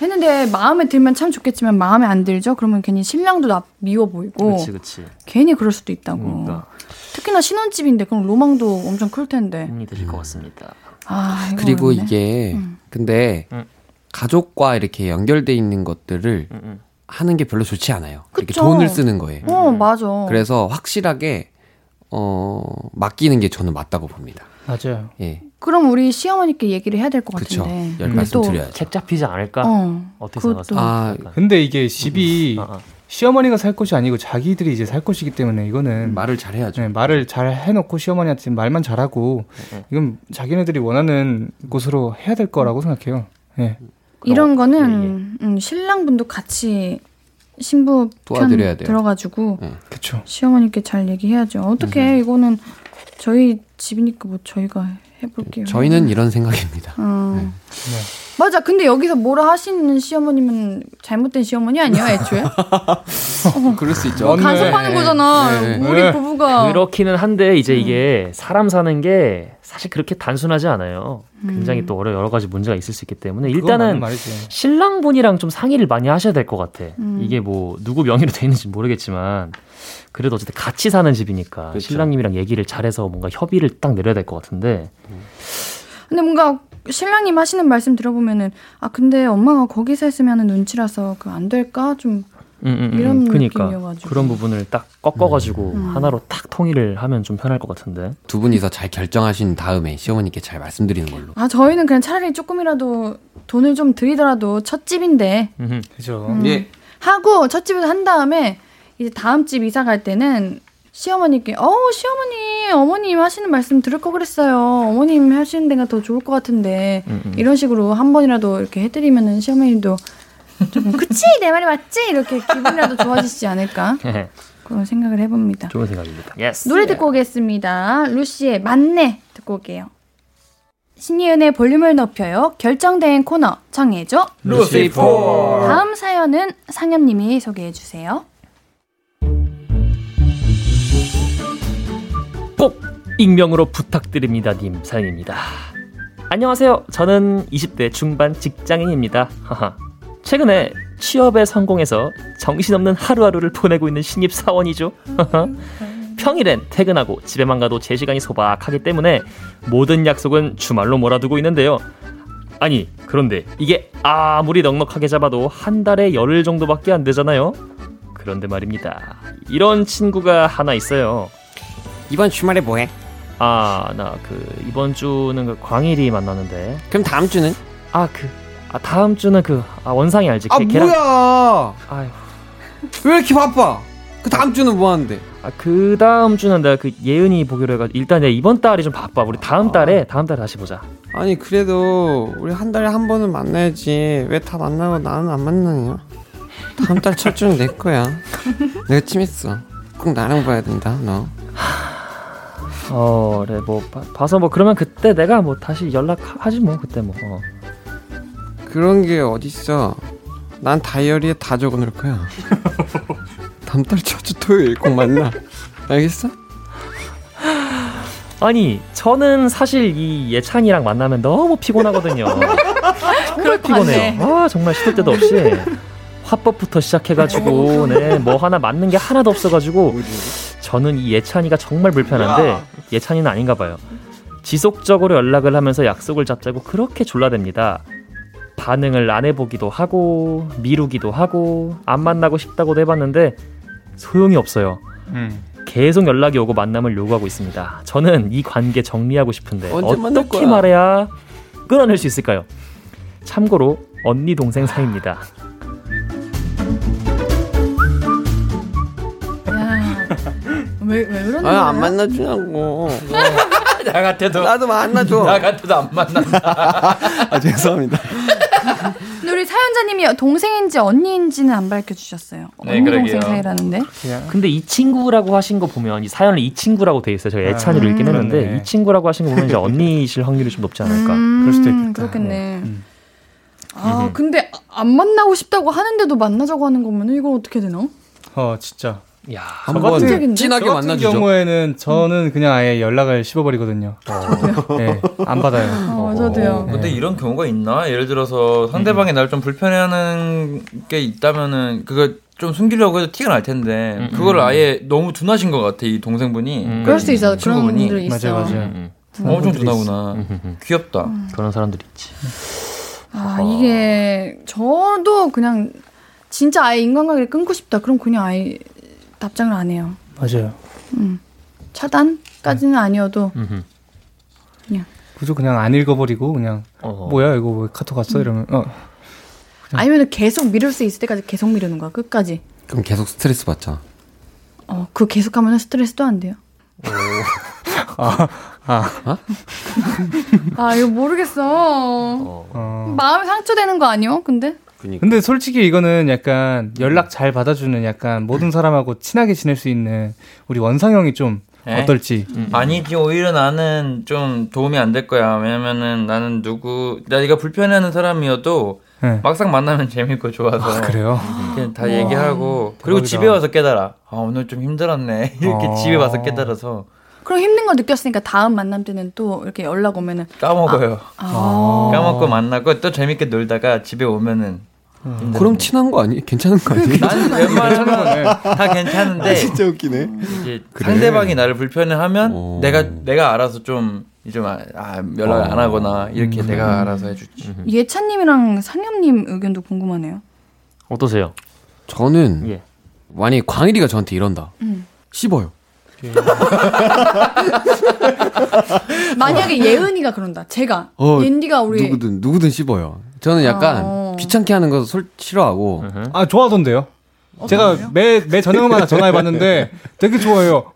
했는데 마음에 들면 참 좋겠지만 마음에 안 들죠? 그러면 괜히 신랑도 나 미워 보이고 그치, 그치. 괜히 그럴 수도 있다고. 그러니까. 특히나 신혼집인데 그럼 로망도 엄청 클 텐데. 힘이 드실 것 같습니다. 아, 그리고 어렵네. 이게 음. 근데 음. 가족과 이렇게 연결돼 있는 것들을 음. 하는 게 별로 좋지 않아요. 그렇게 돈을 쓰는 거에. 어, 맞아. 그래서 확실하게 어, 맡기는 게 저는 맞다고 봅니다. 맞아요. 예. 그럼 우리 시어머니께 얘기를 해야 될 것 같은데. 그렇죠. 열 말씀 드려야죠. 책 잡히지 않을까? 어, 어떻게 생각하세요? 아, 근데 이게 집이 음. 아, 아. 시어머니가 살 곳이 아니고 자기들이 이제 살 곳이기 때문에 이거는 음, 말을 잘 해야죠. 네, 말을 잘 해놓고 시어머니한테 말만 잘하고 음. 이건 자기네들이 원하는 곳으로 해야 될 거라고 생각해요. 네. 이런 거는 음, 신랑분도 같이 신부 도와드려야 돼요. 들어가지고 네. 그쵸. 시어머니께 잘 얘기해야죠. 어떻게 음. 이거는 저희 집이니까 뭐 저희가 해볼게요. 저희는 이런 생각입니다. 어. 네. 네. 맞아. 근데 여기서 뭐라 하시는 시어머님은 잘못된 시어머니 아니에요, 애초에? 어. 그럴 수 있죠. 간섭하는 거잖아. 네. 우리 네. 부부가. 그렇기는 한데 이제 음. 이게 사람 사는 게 사실 그렇게 단순하지 않아요. 음. 굉장히 또 여러 가지 문제가 있을 수 있기 때문에 일단은 신랑분이랑 좀 상의를 많이 하셔야 될 것 같아. 음. 이게 뭐 누구 명의로 돼 있는지 모르겠지만 그래도 어쨌든 같이 사는 집이니까 그렇죠. 신랑님이랑 얘기를 잘해서 뭔가 협의를 딱 내려야 될 것 같은데. 음. 근데 뭔가 신랑님 하시는 말씀 들어보면은 아 근데 엄마가 거기서 했으면 눈치라서 그 안 될까 좀 음, 음, 이런 그러니까 느낌이어가지고 그런 부분을 딱 꺾어가지고 음. 하나로 딱 통일을 하면 좀 편할 것 같은데 두 분이서 잘 결정하신 다음에 시어머니께 잘 말씀드리는 걸로. 아 저희는 그냥 차라리 조금이라도 돈을 좀 드리더라도 첫 집인데 음, 그죠. 음, 예. 하고 첫 집에서 한 다음에 이제 다음 집 이사 갈 때는. 시어머니께 어우 시어머니 어머님 하시는 말씀 들을 거 그랬어요. 어머님 하시는 데가 더 좋을 것 같은데 음, 음. 이런 식으로 한 번이라도 이렇게 해드리면은 시어머님도 조금 그치 내 말이 맞지 이렇게 기분이라도 좋아지지 않을까 그런 생각을 해봅니다. 좋은 생각입니다. Yes. 노래 듣고 오겠습니다. 루시의 맞네 듣고 올게요. 신예은의 볼륨을 높여요. 결정된 코너 청해줘 루시 사. 다음 사연은 상현님이 소개해 주세요. 꼭 익명으로 부탁드립니다 님 사연입니다. 안녕하세요. 저는 이십 대 중반 직장인입니다. 최근에 취업에 성공해서 정신없는 하루하루를 보내고 있는 신입사원이죠. 평일엔 퇴근하고 집에만 가도 제 시간이 소박하기 때문에 모든 약속은 주말로 몰아두고 있는데요. 아니 그런데 이게 아무리 넉넉하게 잡아도 한 달에 열흘 정도밖에 안 되잖아요. 그런데 말입니다. 이런 친구가 하나 있어요. 이번 주말에 뭐해? 아, 나 그 이번 주는 그 광일이 만나는데. 그럼 다음 주는? 아, 그 아, 다음 주는 그 아, 원상이 알지? 아, 걔, 걔랑... 뭐야? 아유. 왜 이렇게 바빠? 그 다음 주는 뭐 하는데? 아, 그 다음 주는 내가 그 예은이 보기로 해가지고 일단 내가 이번 달이 좀 바빠. 우리 다음 달에 다음 달에 다시 보자. 아니 그래도 우리 한 달에 한 번은 만나야지. 왜 다 만나고 나는 안 만나냐? 다음 달 첫 주는 내 거야. 내가 침했어. 꼭 나랑 봐야 된다 너. 어, 그래 뭐 봐, 봐서 뭐 그러면 그때 내가 뭐 다시 연락하지 뭐 그때 뭐 어. 그런 게 어딨어. 난 다이어리에 다 적어놓을 거야. 다음 달 첫주 토요일 꼭 만나. 알겠어? 아니 저는 사실 이 예찬이랑 만나면 너무 피곤하거든요. 정말 피곤해요. 아 정말 시도 때도 없이 화법부터 시작해가지고 네, 뭐 하나 맞는 게 하나도 없어가지고 저는 이 예찬이가 정말 불편한데 예찬이는 아닌가 봐요. 지속적으로 연락을 하면서 약속을 잡자고 그렇게 졸라댑니다. 반응을 안 해보기도 하고 미루기도 하고 안 만나고 싶다고도 해봤는데 소용이 없어요. 음. 계속 연락이 오고 만남을 요구하고 있습니다. 저는 이 관계 정리하고 싶은데 어떻게 말해야 끊어낼 수 있을까요? 참고로 언니 동생 사이입니다. 왜, 왜 그러는 거야? 아, 안 만나주냐고. 나 같아도. 나도 만나줘. 나 같아도 안 만난다. 아, 죄송합니다. 근데 우리 사연자님이 동생인지 언니인지는 안 밝혀주셨어요. 네, 언니 그러게요. 동생 사이라는데. 근데 이 친구라고 하신 거 보면 이 사연을 이 친구라고 돼 있어요. 제가 애찬이로 음, 읽긴 했는데 그렇네. 이 친구라고 하신 거 보면 이제 언니이실 확률이 좀 높지 않을까. 음, 그럴 수도 있겠다. 그렇겠네. 음. 아 음. 근데 안 만나고 싶다고 하는데도 만나자고 하는 거면 이거 어떻게 되나? 어 진짜. 야, 한번 진하게 저 같은 만나주죠. 경우에는 저는 그냥 아예 연락을 씹어버리거든요. 네, 안 받아요. 아, 저도요. 네. 근데 이런 경우가 있나? 예를 들어서 상대방이 음. 나를 좀 불편해하는 게 있다면은 그거 좀 숨기려고 해도 티가 날 텐데 음, 그걸 음. 아예 너무 둔하신 것 같아 이 동생분이. 음. 그럴 수도 있어. 그런 분들이 있어. 맞아, 맞아. 음. 엄청 둔하구나. 음. 귀엽다. 음. 그런 사람들이 있지. 아, 아 이게 저도 그냥 진짜 아예 인간관계를 끊고 싶다. 그럼 그냥 아예 답장을 안 해요. 맞아요. 음. 차단까지는 네. 아니어도 음흠. 그냥 그저 그냥 안 읽어버리고 그냥 어허. 뭐야 이거 왜 카톡 왔어 음. 이러면 어. 아니면 계속 미룰 수 있을 때까지 계속 미루는 거야 끝까지. 그럼 계속 스트레스 받잖아. 어, 그거 계속하면 스트레스도 안 돼요. 아, 아, 어? 아 이거 모르겠어. 어. 마음이 상처되는 거 아니요? 근데 그러니까. 근데 솔직히 이거는 약간 연락 잘 받아주는 약간 모든 사람하고 친하게 지낼 수 있는 우리 원상 형이 좀 에? 어떨지. 음. 아니지, 오히려 나는 좀 도움이 안 될 거야. 왜냐면은 나는 누구 내가 불편해하는 사람이어도 네. 막상 만나면 재밌고 좋아서. 아, 그래요? 그냥 다 얘기하고 그리고 대박이다. 집에 와서 깨달아. 아, 오늘 좀 힘들었네. 이렇게 아~ 집에 와서 깨달아서. 그럼 힘든 거 느꼈으니까 다음 만남 때는 또 이렇게 연락 오면은 까먹어요. 아, 아. 까먹고 만나고 또 재밌게 놀다가 집에 오면은. 음. 그럼 친한 거 아니? 괜찮은 거 아니에요? 나는 웬만하면 다 괜찮은데. 아, 진짜 웃기네. 이제 그래. 상대방이 나를 불편해하면 오. 내가 내가 알아서 좀. 좀 아, 연락을 안 하거나 이렇게 음. 내가 알아서 해주지. 예찬님이랑 상엽님 의견도 궁금하네요. 어떠세요? 저는 예. 만약에 광일이가 저한테 이런다. 음. 씹어요. 예. 만약에 예은이가 그런다. 제가 어, 옌디가 우리 누구든 누구든 씹어요. 저는 약간 아. 귀찮게 하는 거 솔, 싫어하고 으흠. 아 좋아하던데요. 제가 매, 매 저녁마다 전화해봤는데 되게 좋아해요.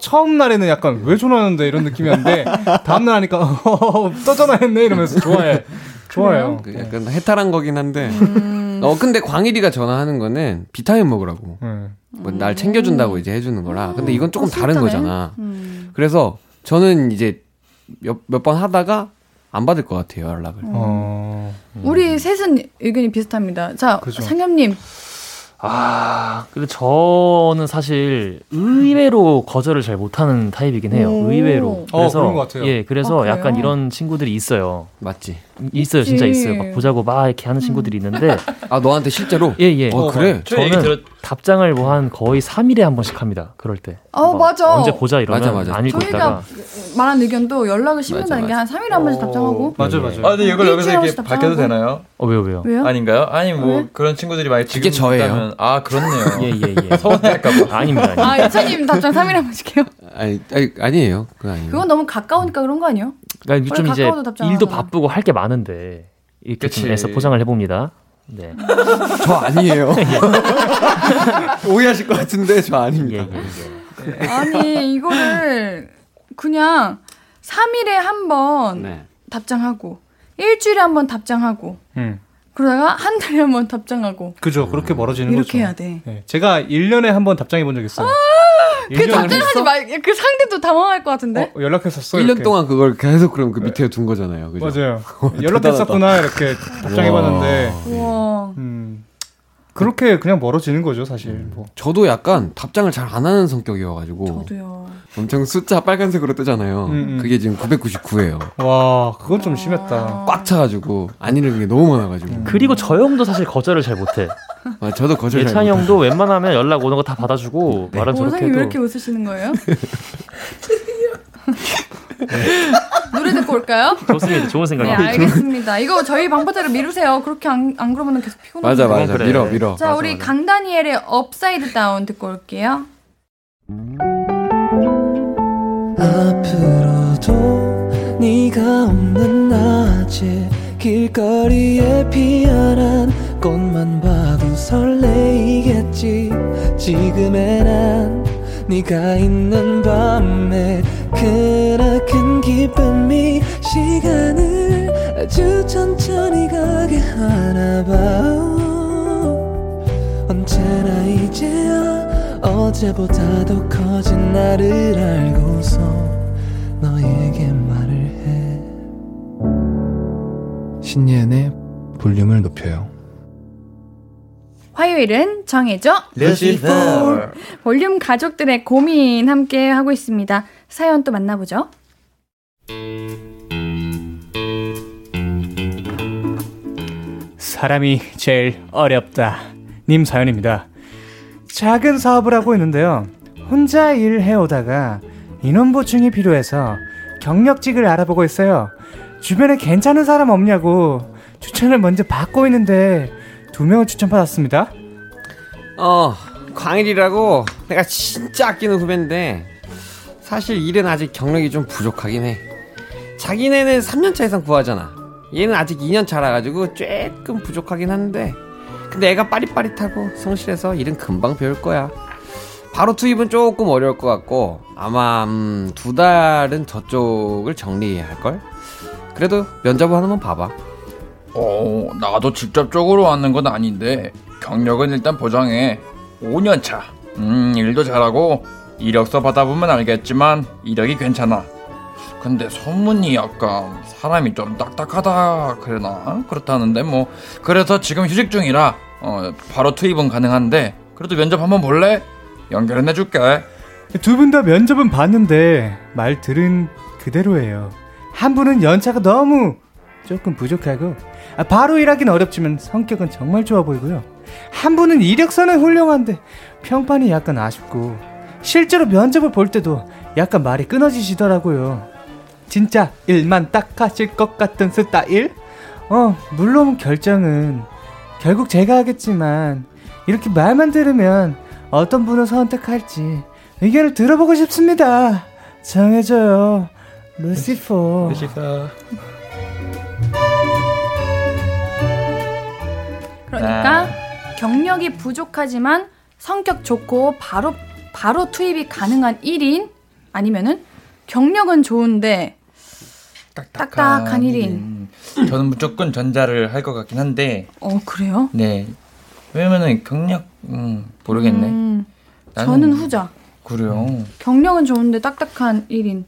처음 날에는 약간 왜 전화하는데 이런 느낌이었는데 다음날 하니까 또 전화했네 이러면서 좋아해. 좋아요. 그 약간 해탈한 거긴 한데 음... 어 근데 광일이가 전화하는 거는 비타민 먹으라고 음... 뭐 날 챙겨준다고 이제 해주는 거라. 근데 이건 조금 어, 다른 거잖아. 음... 그래서 저는 이제 몇, 몇 번 하다가 안 받을 것 같아요 연락을. 음... 어... 음... 우리 셋은 의견이 비슷합니다. 자 그죠. 상엽님. 아, 근데 저는 사실 의외로 거절을 잘 못하는 타입이긴 해요. 오. 의외로. 그래서, 어, 그런 것 같아요. 예, 그래서 아, 약간 이런 친구들이 있어요. 맞지? 있어요, 있지. 진짜 있어요. 막 보자고 막 이렇게 하는 친구들이 있는데. 아, 너한테 실제로? 예, 예. 어, 그래? 저는 들었... 답장을 뭐 한 거의 삼 일에 한 번씩 합니다. 그럴 때. 어, 맞아. 언제 보자 이러면 맞아, 맞아. 안 읽고 있다가. 저희가 말한 의견도 연락을 씹는다는 게 한 삼 일에 한 번씩 답장하고. 맞아, 네. 맞아. 아, 근데 이걸 여기서 이렇게 밝혀도 되나요? 어, 왜요, 왜요? 왜요? 아닌가요? 아니, 뭐 왜? 그런 친구들이 많이 지금 있다면 아 그렇네요. 예예예. 예, 예. 서운해할까봐. 아닙니다. 아닙니다. 아 예찬님 답장 삼 일에 한 번씩 해요? 아니, 아니 아니에요. 그건 아니에요. 그건 너무 가까우니까 그런 거 아니에요? 그러니까 좀 이제 일도 바쁘고 할 게 많은데 이렇게 해서 포장을 해봅니다. 네. 저 아니에요. 예. 오해하실 것 같은데 저 아닙니다. 예, 예, 예. 아니 이거를 그냥 삼 일에 한 번 네. 답장하고 일주일에 한 번 답장하고. 음. 그러다가 한 달에 한 번 답장하고. 그죠. 그렇게 멀어지는 이렇게 거죠. 이렇게 해야 돼. 네, 제가 일 년에 한 번 답장해 본 적 있어요. 아~ 그 답장하지 말, 그 상대도 당황할 것 같은데? 어, 연락했었어. 일 년 이렇게. 동안 그걸 계속 그럼 그 밑에 둔 거잖아요. 그죠? 맞아요. 연락했었구나. 이렇게 답장해 봤는데. 음, 그렇게 그냥 멀어지는 거죠, 사실. 뭐. 저도 약간 답장을 잘 안 하는 성격이어가지고. 저도요. 엄청 숫자 빨간색으로 뜨잖아요. 음, 음. 그게 지금 구백구십구예요. 와, 그건 좀 심했다. 꽉 차가지고 안 읽는 게 너무 많아가지고. 음. 그리고 저 형도 사실 거절을 잘 못해. 아, 저도 거절. 예찬 형도 웬만하면 연락 오는 거 다 받아주고 네. 말은 저렇게 해도. 원상이 왜 이렇게 웃으시는 거예요? 노래 듣고 올까요? 좋습니다. 좋은 생각이에요. 네, 알겠습니다. 이거 저희 방파제로 미루세요. 그렇게 안, 안 그러면 계속 피곤해요. 맞아, 맞아. 그래. 밀어, 밀어. 자, 맞아, 우리 맞아. 강다니엘의 업사이드 다운 듣고 올게요. 앞으로도 네가 없는 낮에 길거리에 피어난 꽃만 봐도 설레이겠지. 지금의 난 네가 있는 밤에 그나큰 기쁨이 시간을 아주 천천히 가게 하나봐. 언제나 이제야 어제보다 더 커진 나를 알고서 너에게 말을 해. 신예은의 볼륨을 높여요. 화요일은 정해줘 루시포 볼륨 가족들의 고민 함께 하고 있습니다. 사연 또 만나보죠. 사람이 제일 어렵다 님 사연입니다. 작은 사업을 하고 있는데요. 혼자 일해오다가 인원 보충이 필요해서 경력직을 알아보고 있어요. 주변에 괜찮은 사람 없냐고 추천을 먼저 받고 있는데 두 명을 추천받았습니다. 어, 광일이라고 내가 진짜 아끼는 후배인데 사실 일은 아직 경력이 좀 부족하긴 해. 자기네는 삼 년 차 이상 구하잖아. 얘는 아직 이 년 차라 가지고 조금 부족하긴 한데 근데 애가 빠릿빠릿하고 성실해서 일은 금방 배울 거야. 바로 투입은 조금 어려울 것 같고 아마 음, 두 달은 저쪽을 정리할걸? 그래도 면접을 하나만 봐봐. 어, 나도 직접적으로 하는 건 아닌데 경력은 일단 보장해. 오 년 차. 음, 일도 잘하고 이력서 받아보면 알겠지만 이력이 괜찮아. 근데 소문이 약간 사람이 좀 딱딱하다 그러나 그렇다는데 뭐 그래서 지금 휴직 중이라 어, 바로 투입은 가능한데 그래도 면접 한번 볼래? 연결은 해줄게. 두 분 다 면접은 봤는데 말 들은 그대로예요. 한 분은 연차가 너무 조금 부족하고 바로 일하긴 어렵지만 성격은 정말 좋아 보이고요. 한 분은 이력서는 훌륭한데 평판이 약간 아쉽고 실제로 면접을 볼 때도 약간 말이 끊어지시더라고요. 진짜 일만 딱 하실 것 같은 스타일? 어, 물론 결정은 결국 제가 하겠지만 이렇게 말만 들으면 어떤 분을 선택할지 의견을 들어보고 싶습니다. 정해줘요. 루시퍼. 루시퍼. 그러니까 아. 경력이 부족하지만 성격 좋고 바로 바로 투입이 가능한 일 인 아니면은 경력은 좋은데 딱딱한, 딱딱한 일 인. 저는 무조건 전자를 할 것 같긴 한데. 어 그래요? 네. 왜냐면은 경력 음, 모르겠네. 음, 저는 후자. 그래요. 음. 경력은 좋은데 딱딱한 일 인.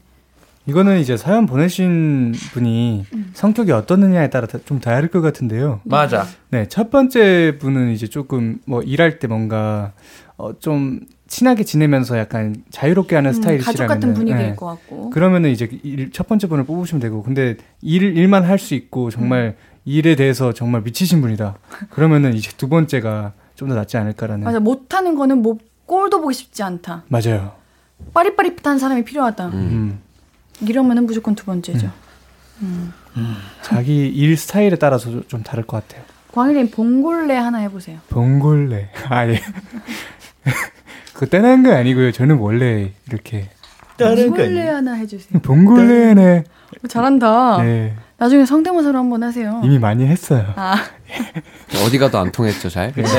이거는 이제 사연 보내신 분이 음. 성격이 어떻느냐에 따라 좀 다를 것 같은데요. 맞아. 네, 첫 번째 분은 이제 조금 뭐 일할 때 뭔가 어, 좀 친하게 지내면서 약간 자유롭게 하는 음, 스타일이시라면 가족 같은 분위기일 네. 것 같고. 그러면은 이제 일, 첫 번째 분을 뽑으시면 되고, 근데 일 일만 할 수 있고 정말 음. 일에 대해서 정말 미치신 분이다. 그러면은 이제 두 번째가 좀 더 낫지 않을까라는. 맞아, 못하는 거는 뭐 꼴도 보기 쉽지 않다. 맞아요. 빠릿빠릿한 사람이 필요하다. 음. 음. 이러면은 무조건 두 번째죠. 음. 음. 음. 자기 일 스타일에 따라서 좀 다를 것 같아요. 광일님 봉골레 하나 해보세요. 봉골레. 아 예. 그거 떼낸 거 아니고요. 저는 원래 이렇게. 봉골레 하나 해주세요. 봉골레네. 잘한다. 네. 나중에 성대모사로 한번 하세요. 이미 많이 했어요. 아. 어디 가도 안 통했죠, 잘? 내가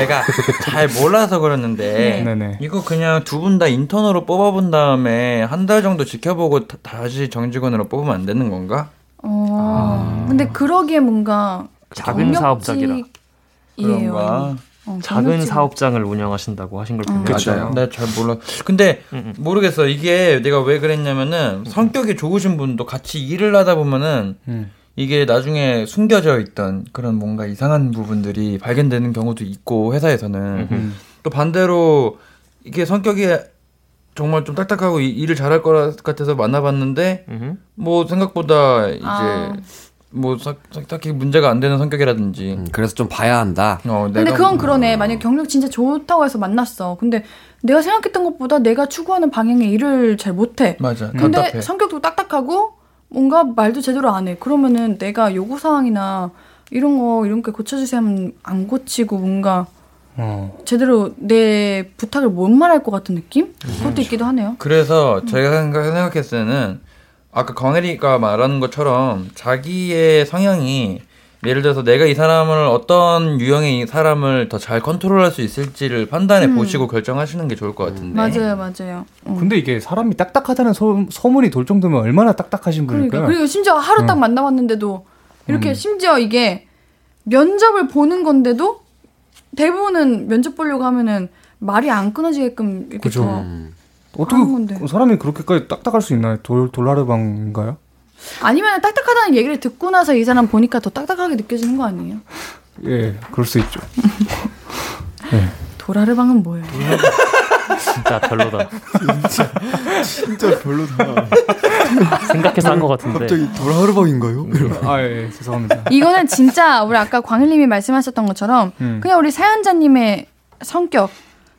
잘 몰라서 그랬는데 네. 이거 그냥 두 분 다 인턴으로 뽑아본 다음에 한 달 정도 지켜보고 다, 다시 정직원으로 뽑으면 안 되는 건가? 어. 아. 근데 그러기에 뭔가 작은 사업장이라 그런가? 어, 작은 경력직... 사업장을 운영하신다고 하신 걸 보면 맞아요. 나 잘 몰라. 근데 음, 음. 모르겠어. 이게 내가 왜 그랬냐면은 성격이 좋으신 분도 같이 일을 하다 보면은 음. 이게 나중에 숨겨져 있던 그런 뭔가 이상한 부분들이 발견되는 경우도 있고 회사에서는 음. 또 반대로 이게 성격이 정말 좀 딱딱하고 일을 잘할 것 같아서 만나봤는데 음. 뭐 생각보다 이제. 아. 뭐 딱히 문제가 안 되는 성격이라든지 음, 그래서 좀 봐야 한다. 어, 근데 그건 그러네. 어. 만약에 경력 진짜 좋다고 해서 만났어. 근데 내가 생각했던 것보다 내가 추구하는 방향의 일을 잘 못해. 맞아. 근데 답답해. 성격도 딱딱하고 뭔가 말도 제대로 안 해. 그러면은 내가 요구사항이나 이런 거 이런 게 고쳐주세요 하면 안 고치고 뭔가 어. 제대로 내 부탁을 못 말할 것 같은 느낌? 음. 그것도 있기도 하네요. 그래서 음. 제가 생각했을 때는 아까 광혜리가 말하는 것처럼 자기의 성향이 예를 들어서 내가 이 사람을 어떤 유형의 사람을 더 잘 컨트롤할 수 있을지를 판단해 음. 보시고 결정하시는 게 좋을 것 같은데. 맞아요, 맞아요. 음. 근데 이게 사람이 딱딱하다는 소, 소문이 돌 정도면 얼마나 딱딱하신 분일까요? 그러니까. 그리고 심지어 하루 딱 음. 만나봤는데도 이렇게 음. 심지어 이게 면접을 보는 건데도 대부분은 면접 보려고 하면은 말이 안 끊어지게끔 이렇게 그쵸. 더 어떻게 사람이 그렇게까지 딱딱할 수 있나요? 돌, 돌나르방인가요? 아니면 딱딱하다는 얘기를 듣고 나서 이 사람 보니까 더 딱딱하게 느껴지는 거 아니에요? 예, 그럴 수 있죠. 예. 돌나르방은 뭐예요? 진짜 별로다. 진짜, 진짜 별로다. 생각해서 한 것 같은데. 갑자기 돌나르방인가요? 아, 예, 죄송합니다. 이거는 진짜 우리 아까 광일님이 말씀하셨던 것처럼 음. 그냥 우리 사연자님의 성격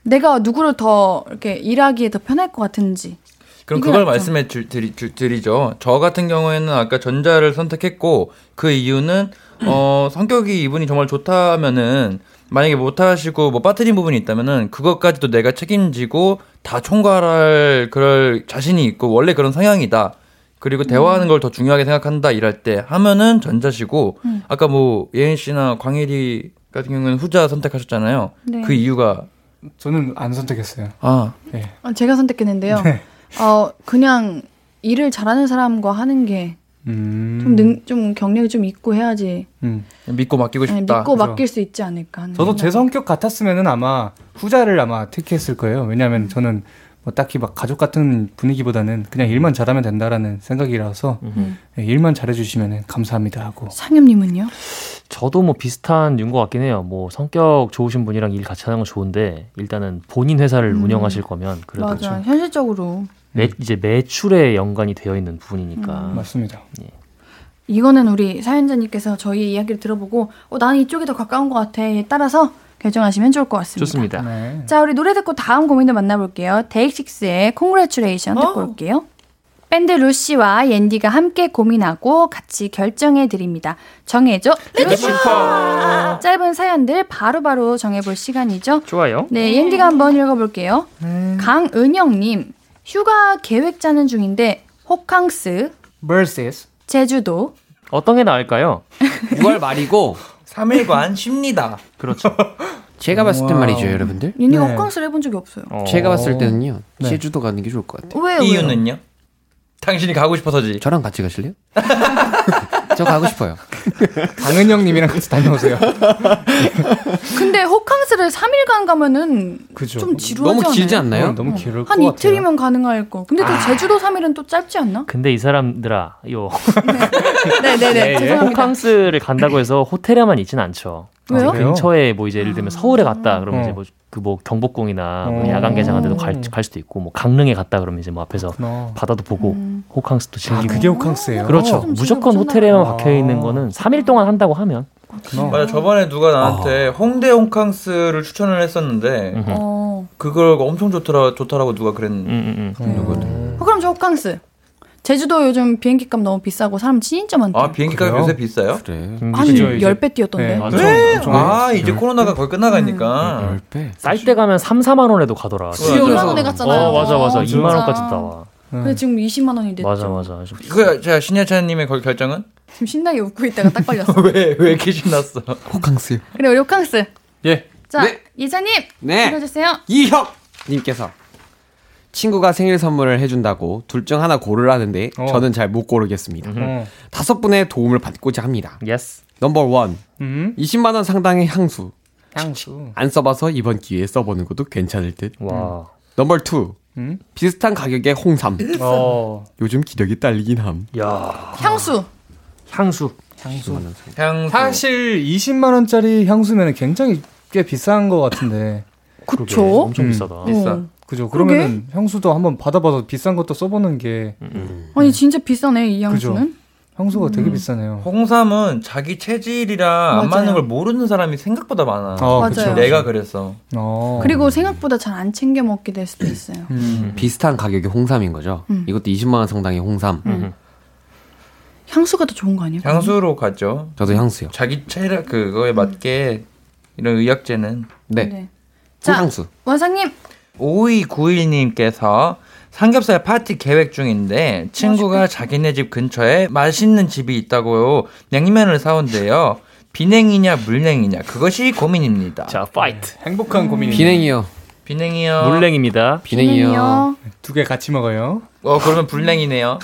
내가 누구를 더 이렇게 일하기에 더 편할 것 같은지. 그럼 그걸 말씀해 주, 드리, 주, 드리죠. 저 같은 경우에는 아까 전자를 선택했고 그 이유는 어, 성격이 이분이 정말 좋다면은 만약에 못하시고 뭐 빠뜨린 부분이 있다면은 그것까지도 내가 책임지고 다 총괄할 그럴 자신이 있고 원래 그런 성향이다. 그리고 대화하는 음. 걸 더 중요하게 생각한다 일할 때 하면은 전자시고 음. 아까 뭐 예은 씨나 광일이 같은 경우는 후자 선택하셨잖아요. 네. 그 이유가 저는 안 선택했어요. 아, 네. 제가 선택했는데요. 네. 어, 그냥 일을 잘하는 사람과 하는 게 음. 좀, 능, 좀 경력이 좀 있고 해야지. 음. 믿고 맡기고 싶다. 네, 믿고 그래서. 맡길 수 있지 않을까 하는 저도 생각이. 제 성격 같았으면은 아마 후자를 아마 택했을 거예요. 왜냐하면 저는 뭐 딱히 막 가족 같은 분위기보다는 그냥 일만 잘하면 된다라는 생각이라서 음. 일만 잘해주시면 감사합니다 하고. 상엽님은요? 저도 뭐 비슷한 인 것 같긴 해요. 뭐 성격 좋으신 분이랑 일 같이 하는 건 좋은데 일단은 본인 회사를 음. 운영하실 거면 그래도 맞아 그렇죠. 현실적으로 매, 이제 매출에 연관이 되어 있는 부분이니까. 음. 맞습니다. 예. 이거는 우리 사연자님께서 저희 이야기를 들어보고 어, 나는 이쪽이 더 가까운 것 같아 따라서 결정하시면 좋을 것 같습니다. 좋습니다. 네. 자, 우리 노래 듣고 다음 고민도 만나볼게요. 데이식스의 Congratulation 듣고 어? 올게요. 밴드 루시와 옌디가 함께 고민하고 같이 결정해드립니다. 정해줘. 루시퍼. 짧은 사연들 바로바로 정해볼 시간이죠. 좋아요. 네, 옌디가 한번 읽어볼게요. 음. 강은영님. 휴가 계획 짜는 중인데 호캉스 vs 제주도. 어떤 게 나을까요? 유월 말이고 삼 일간 쉽니다. 그렇죠. 제가 봤을 때 말이죠, 여러분들. 얘네 네. 호캉스를 해본 적이 없어요. 어... 제가 봤을 때는요. 네. 제주도 가는 게 좋을 것 같아요. 왜요? 이유는요? 왜요? 당신이 가고 싶어서지. 저랑 같이 가실래요? 저 가고 싶어요. 강은영님이랑 같이 다녀오세요. 근데 호캉스를 삼 일간 가면은 그죠. 좀 지루하지 너무 길지 않나요? 않나요? 어, 너무 길을 어. 것 한 같아요. 이틀이면 가능할 거. 근데 또 아. 제주도 삼 일은 또 짧지 않나? 근데 이 사람들아, 요. 네, 네, 네. 네. 호캉스를 간다고 해서 호텔에만 있진 않죠. 왜요? 근처에 뭐 이제 예를 들면 서울에 갔다 그러면 어. 이제 뭐 그 뭐 경복궁이나 뭐 야간 개장한데도 갈, 갈 수도 있고 뭐 강릉에 갔다 그러면 이제 뭐 앞에서 그렇구나. 바다도 보고 음. 호캉스도 즐기고. 아, 그게 호캉스예요? 그렇죠. 무조건 호텔에만 박혀 있는 거는 삼 일 동안 한다고 하면. 그렇구나. 맞아. 저번에 누가 나한테 어. 홍대 호캉스를 추천을 했었는데 어. 그걸 엄청 좋더라 좋다라고 누가 그랬는데. 음, 음, 음. 누구든. 음. 그럼 저 호캉스. 제주도 요즘 비행기 값 너무 비싸고 사람 진짜 많대. 아, 비행기 값 요새 비싸요? 그래. 한 십 배 뛰었던데. 네, 그래? 아, 이제 십 배. 코로나가 거의 끝나가니까. 십 배. 쌀 때 가면 삼, 사만 원에도 가더라. 이만 원에 갔잖아요. 어, 맞아, 맞아. 진짜. 이만 원까지 나와. 근데 지금 이십만 원이 됐죠. 맞아, 맞아. 그, 자, 신예찬님의 결정은? 지금 신나게 웃고 있다가 딱 걸렸어. 왜, 왜 이렇게 신났어? 호캉스. 그래, 우리 호캉스. 예. 자, 네. 예찬님. 네. 읽어주세요. 이혁님께서. 친구가 생일 선물을 해준다고 둘 중 하나 고르라는데 어. 저는 잘 못 고르겠습니다. 음. 다섯 분의 도움을 받고자 합니다. 예스. 넘버 원. 음. 이십만 원 상당의 향수. 향수. 안 써봐서 이번 기회에 써보는 것도 괜찮을 듯. 와. 넘버 투. 음? 비슷한 가격의 홍삼. 어. 요즘 기력이 딸리긴 함. 야. 향수. 향수. 향수. 향수. 사실 이십만 원짜리 향수면 굉장히 꽤 비싼 것 같은데. 그렇죠. 엄청 음. 비싸다. 비싸. 그죠. 그러면은 향수도 한번 받아봐서 비싼 것도 써보는 게 음. 아니 진짜 비싸네 이 향수는. 그죠? 향수가 음. 되게 비싸네요. 홍삼은 자기 체질이랑 맞아요. 안 맞는 걸 모르는 사람이 생각보다 많아. 아, 맞아요. 내가 그랬어. 아. 그리고 생각보다 잘 안 챙겨 먹게 될 수도 있어요. 음. 비슷한 가격의 홍삼인 거죠. 음. 이것도 이십만 원 상당의 홍삼. 음. 향수가 더 좋은 거 아니에요? 향수로 가죠. 저도 향수요. 자기 체력 그거에 맞게 이런 의약제는 네. 네. 자, 향수. 원상님. 오이구일 님께서 삼겹살 파티 계획 중인데 친구가 자기네 집 근처에 맛있는 집이 있다고 냉면을 사온대요. 비냉이냐 물냉이냐 그것이 고민입니다. 자, 파이트. 행복한 고민입니다. 비냉이요. 비냉이요. 물냉입니다. 비냉이요. 비냉이요. 두 개 같이 먹어요. 어, 그러면 불냉이네요.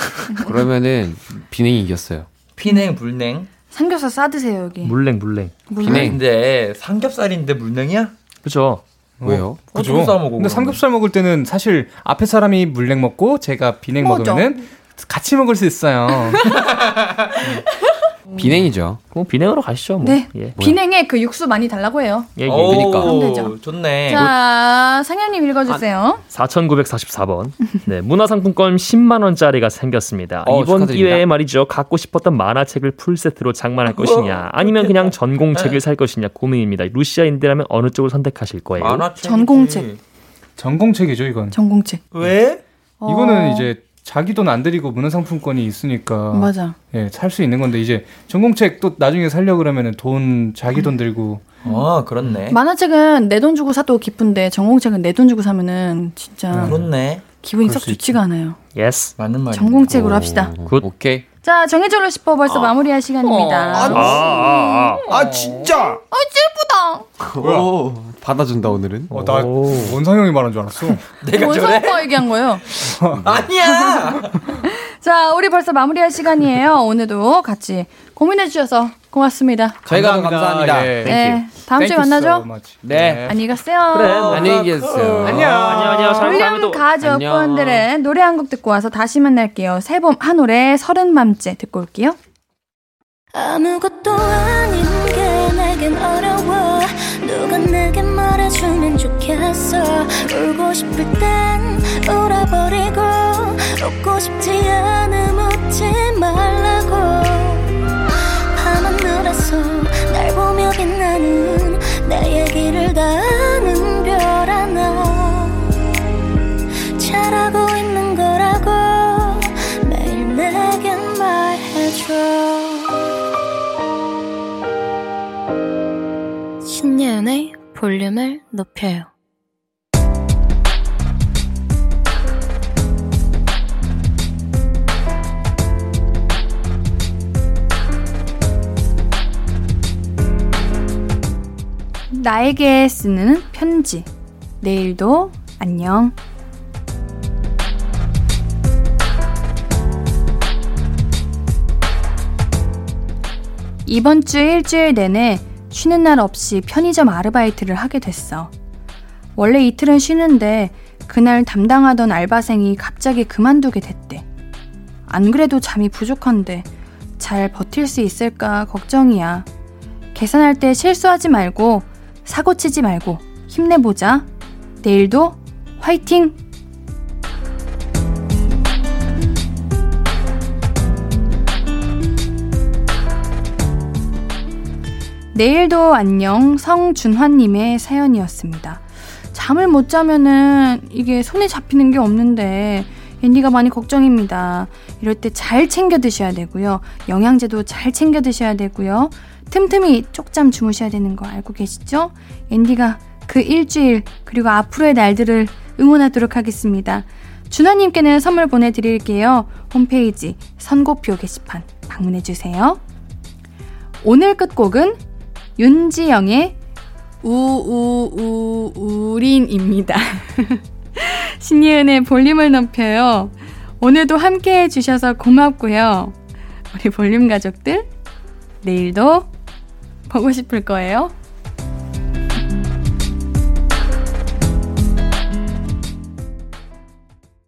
그러면은 비냉이 이겼어요. 비냉 물냉. 삼겹살 싸드세요 여기. 물냉 물냉. 물냉. 비냉인데 삼겹살인데 물냉이야? 그렇죠. 왜요? 그죠? 근데 삼겹살 먹을 때는 사실 앞에 사람이 물냉 먹고 제가 비냉 먹으면은 같이 먹을 수 있어요. 비냉이죠. 그럼 비냉으로 가시죠. 뭐. 네. 예. 비냉에 그 육수 많이 달라고 해요. 예, 예. 그러니까. 좋네. 자, 상현님 읽어주세요. 아, 사천구백사십사 번. 네, 문화상품권 십만 원짜리가 생겼습니다. 어, 이번 축하드립니다. 기회에 말이죠. 갖고 싶었던 만화책을 풀세트로 장만할 것이냐 아니면 그냥 전공책을 살 것이냐 고민입니다. 루시아인들라면 어느 쪽을 선택하실 거예요? 만화책이지. 전공책. 전공책이죠, 이건. 전공책. 왜? 어... 이거는 이제 자기 돈 안 들이고 문화상품권이 있으니까 맞아. 예, 살 수 있는 건데 이제 전공책 또 나중에 살려 그러면은 돈 자기 돈 들고. 아, 그렇네. 만화책은 내 돈 주고 사도 기쁜데 전공책은 내 돈 주고 사면은 진짜 그렇네. 기분이 썩 좋지가 않아요. 예스. 맞는 말이에요. 전공책으로 오, 합시다. 굿. 오케이. 자, 정해줘로 싶어 벌써 아. 마무리할 시간입니다. 아, 아, 아, 아. 아 진짜. 아, 예쁘다. 뭐야? 오, 받아준다 오늘은. 어, 나 원상형이 말한 줄 알았어. 내가 원상 오빠 얘기한 거예요. 아니야. 자, 우리 벌써 마무리할 시간이에요. 오늘도 같이 고민해주셔서 고맙습니다. 저희가 감사합니다. 감사합니다. 예. 네, 다음 주에 만나죠. So 네. 네, 안녕히 가세요. 그래, 안녕히 계세요. 안녕. 안녕. 안녕. 가족 분들은 노래 한 곡 듣고 와서 다시 만날게요. 새봄 한 올의 서른 맘째 듣고 올게요. 아무것도 아닌 게 내겐 어려워. 누가 내게 말해주면 좋겠어. 울고 싶을 땐 울어버리고 웃고 싶지 않음 웃지 말라고. 밤하늘에서 날 보며 빛나는 내 얘기를 다 아는 별 하나 잘하고 있는 거라고 매일 내겐 말해줘. 신예은의 볼륨을 높여요. 나에게 쓰는 편지. 내일도 안녕. 이번 주 일주일 내내 쉬는 날 없이 편의점 아르바이트를 하게 됐어. 원래 이틀은 쉬는데 그날 담당하던 알바생이 갑자기 그만두게 됐대. 안 그래도 잠이 부족한데 잘 버틸 수 있을까 걱정이야. 계산할 때 실수하지 말고 사고치지 말고 힘내보자. 내일도 화이팅! 내일도 안녕. 성준환님의 사연이었습니다. 잠을 못 자면은 이게 손에 잡히는 게 없는데 앤디가 많이 걱정입니다. 이럴 때 잘 챙겨 드셔야 되고요. 영양제도 잘 챙겨 드셔야 되고요. 틈틈이 쪽잠 주무셔야 되는 거 알고 계시죠? 앤디가 그 일주일 그리고 앞으로의 날들을 응원하도록 하겠습니다. 준환님께는 선물 보내드릴게요. 홈페이지 선곡표 게시판 방문해주세요. 오늘 끝곡은 윤지영의 우우우우린입니다. 신예은의 볼륨을 높여요. 오늘도 함께해 주셔서 고맙고요. 우리 볼륨 가족들, 내일도 보고 싶을 거예요.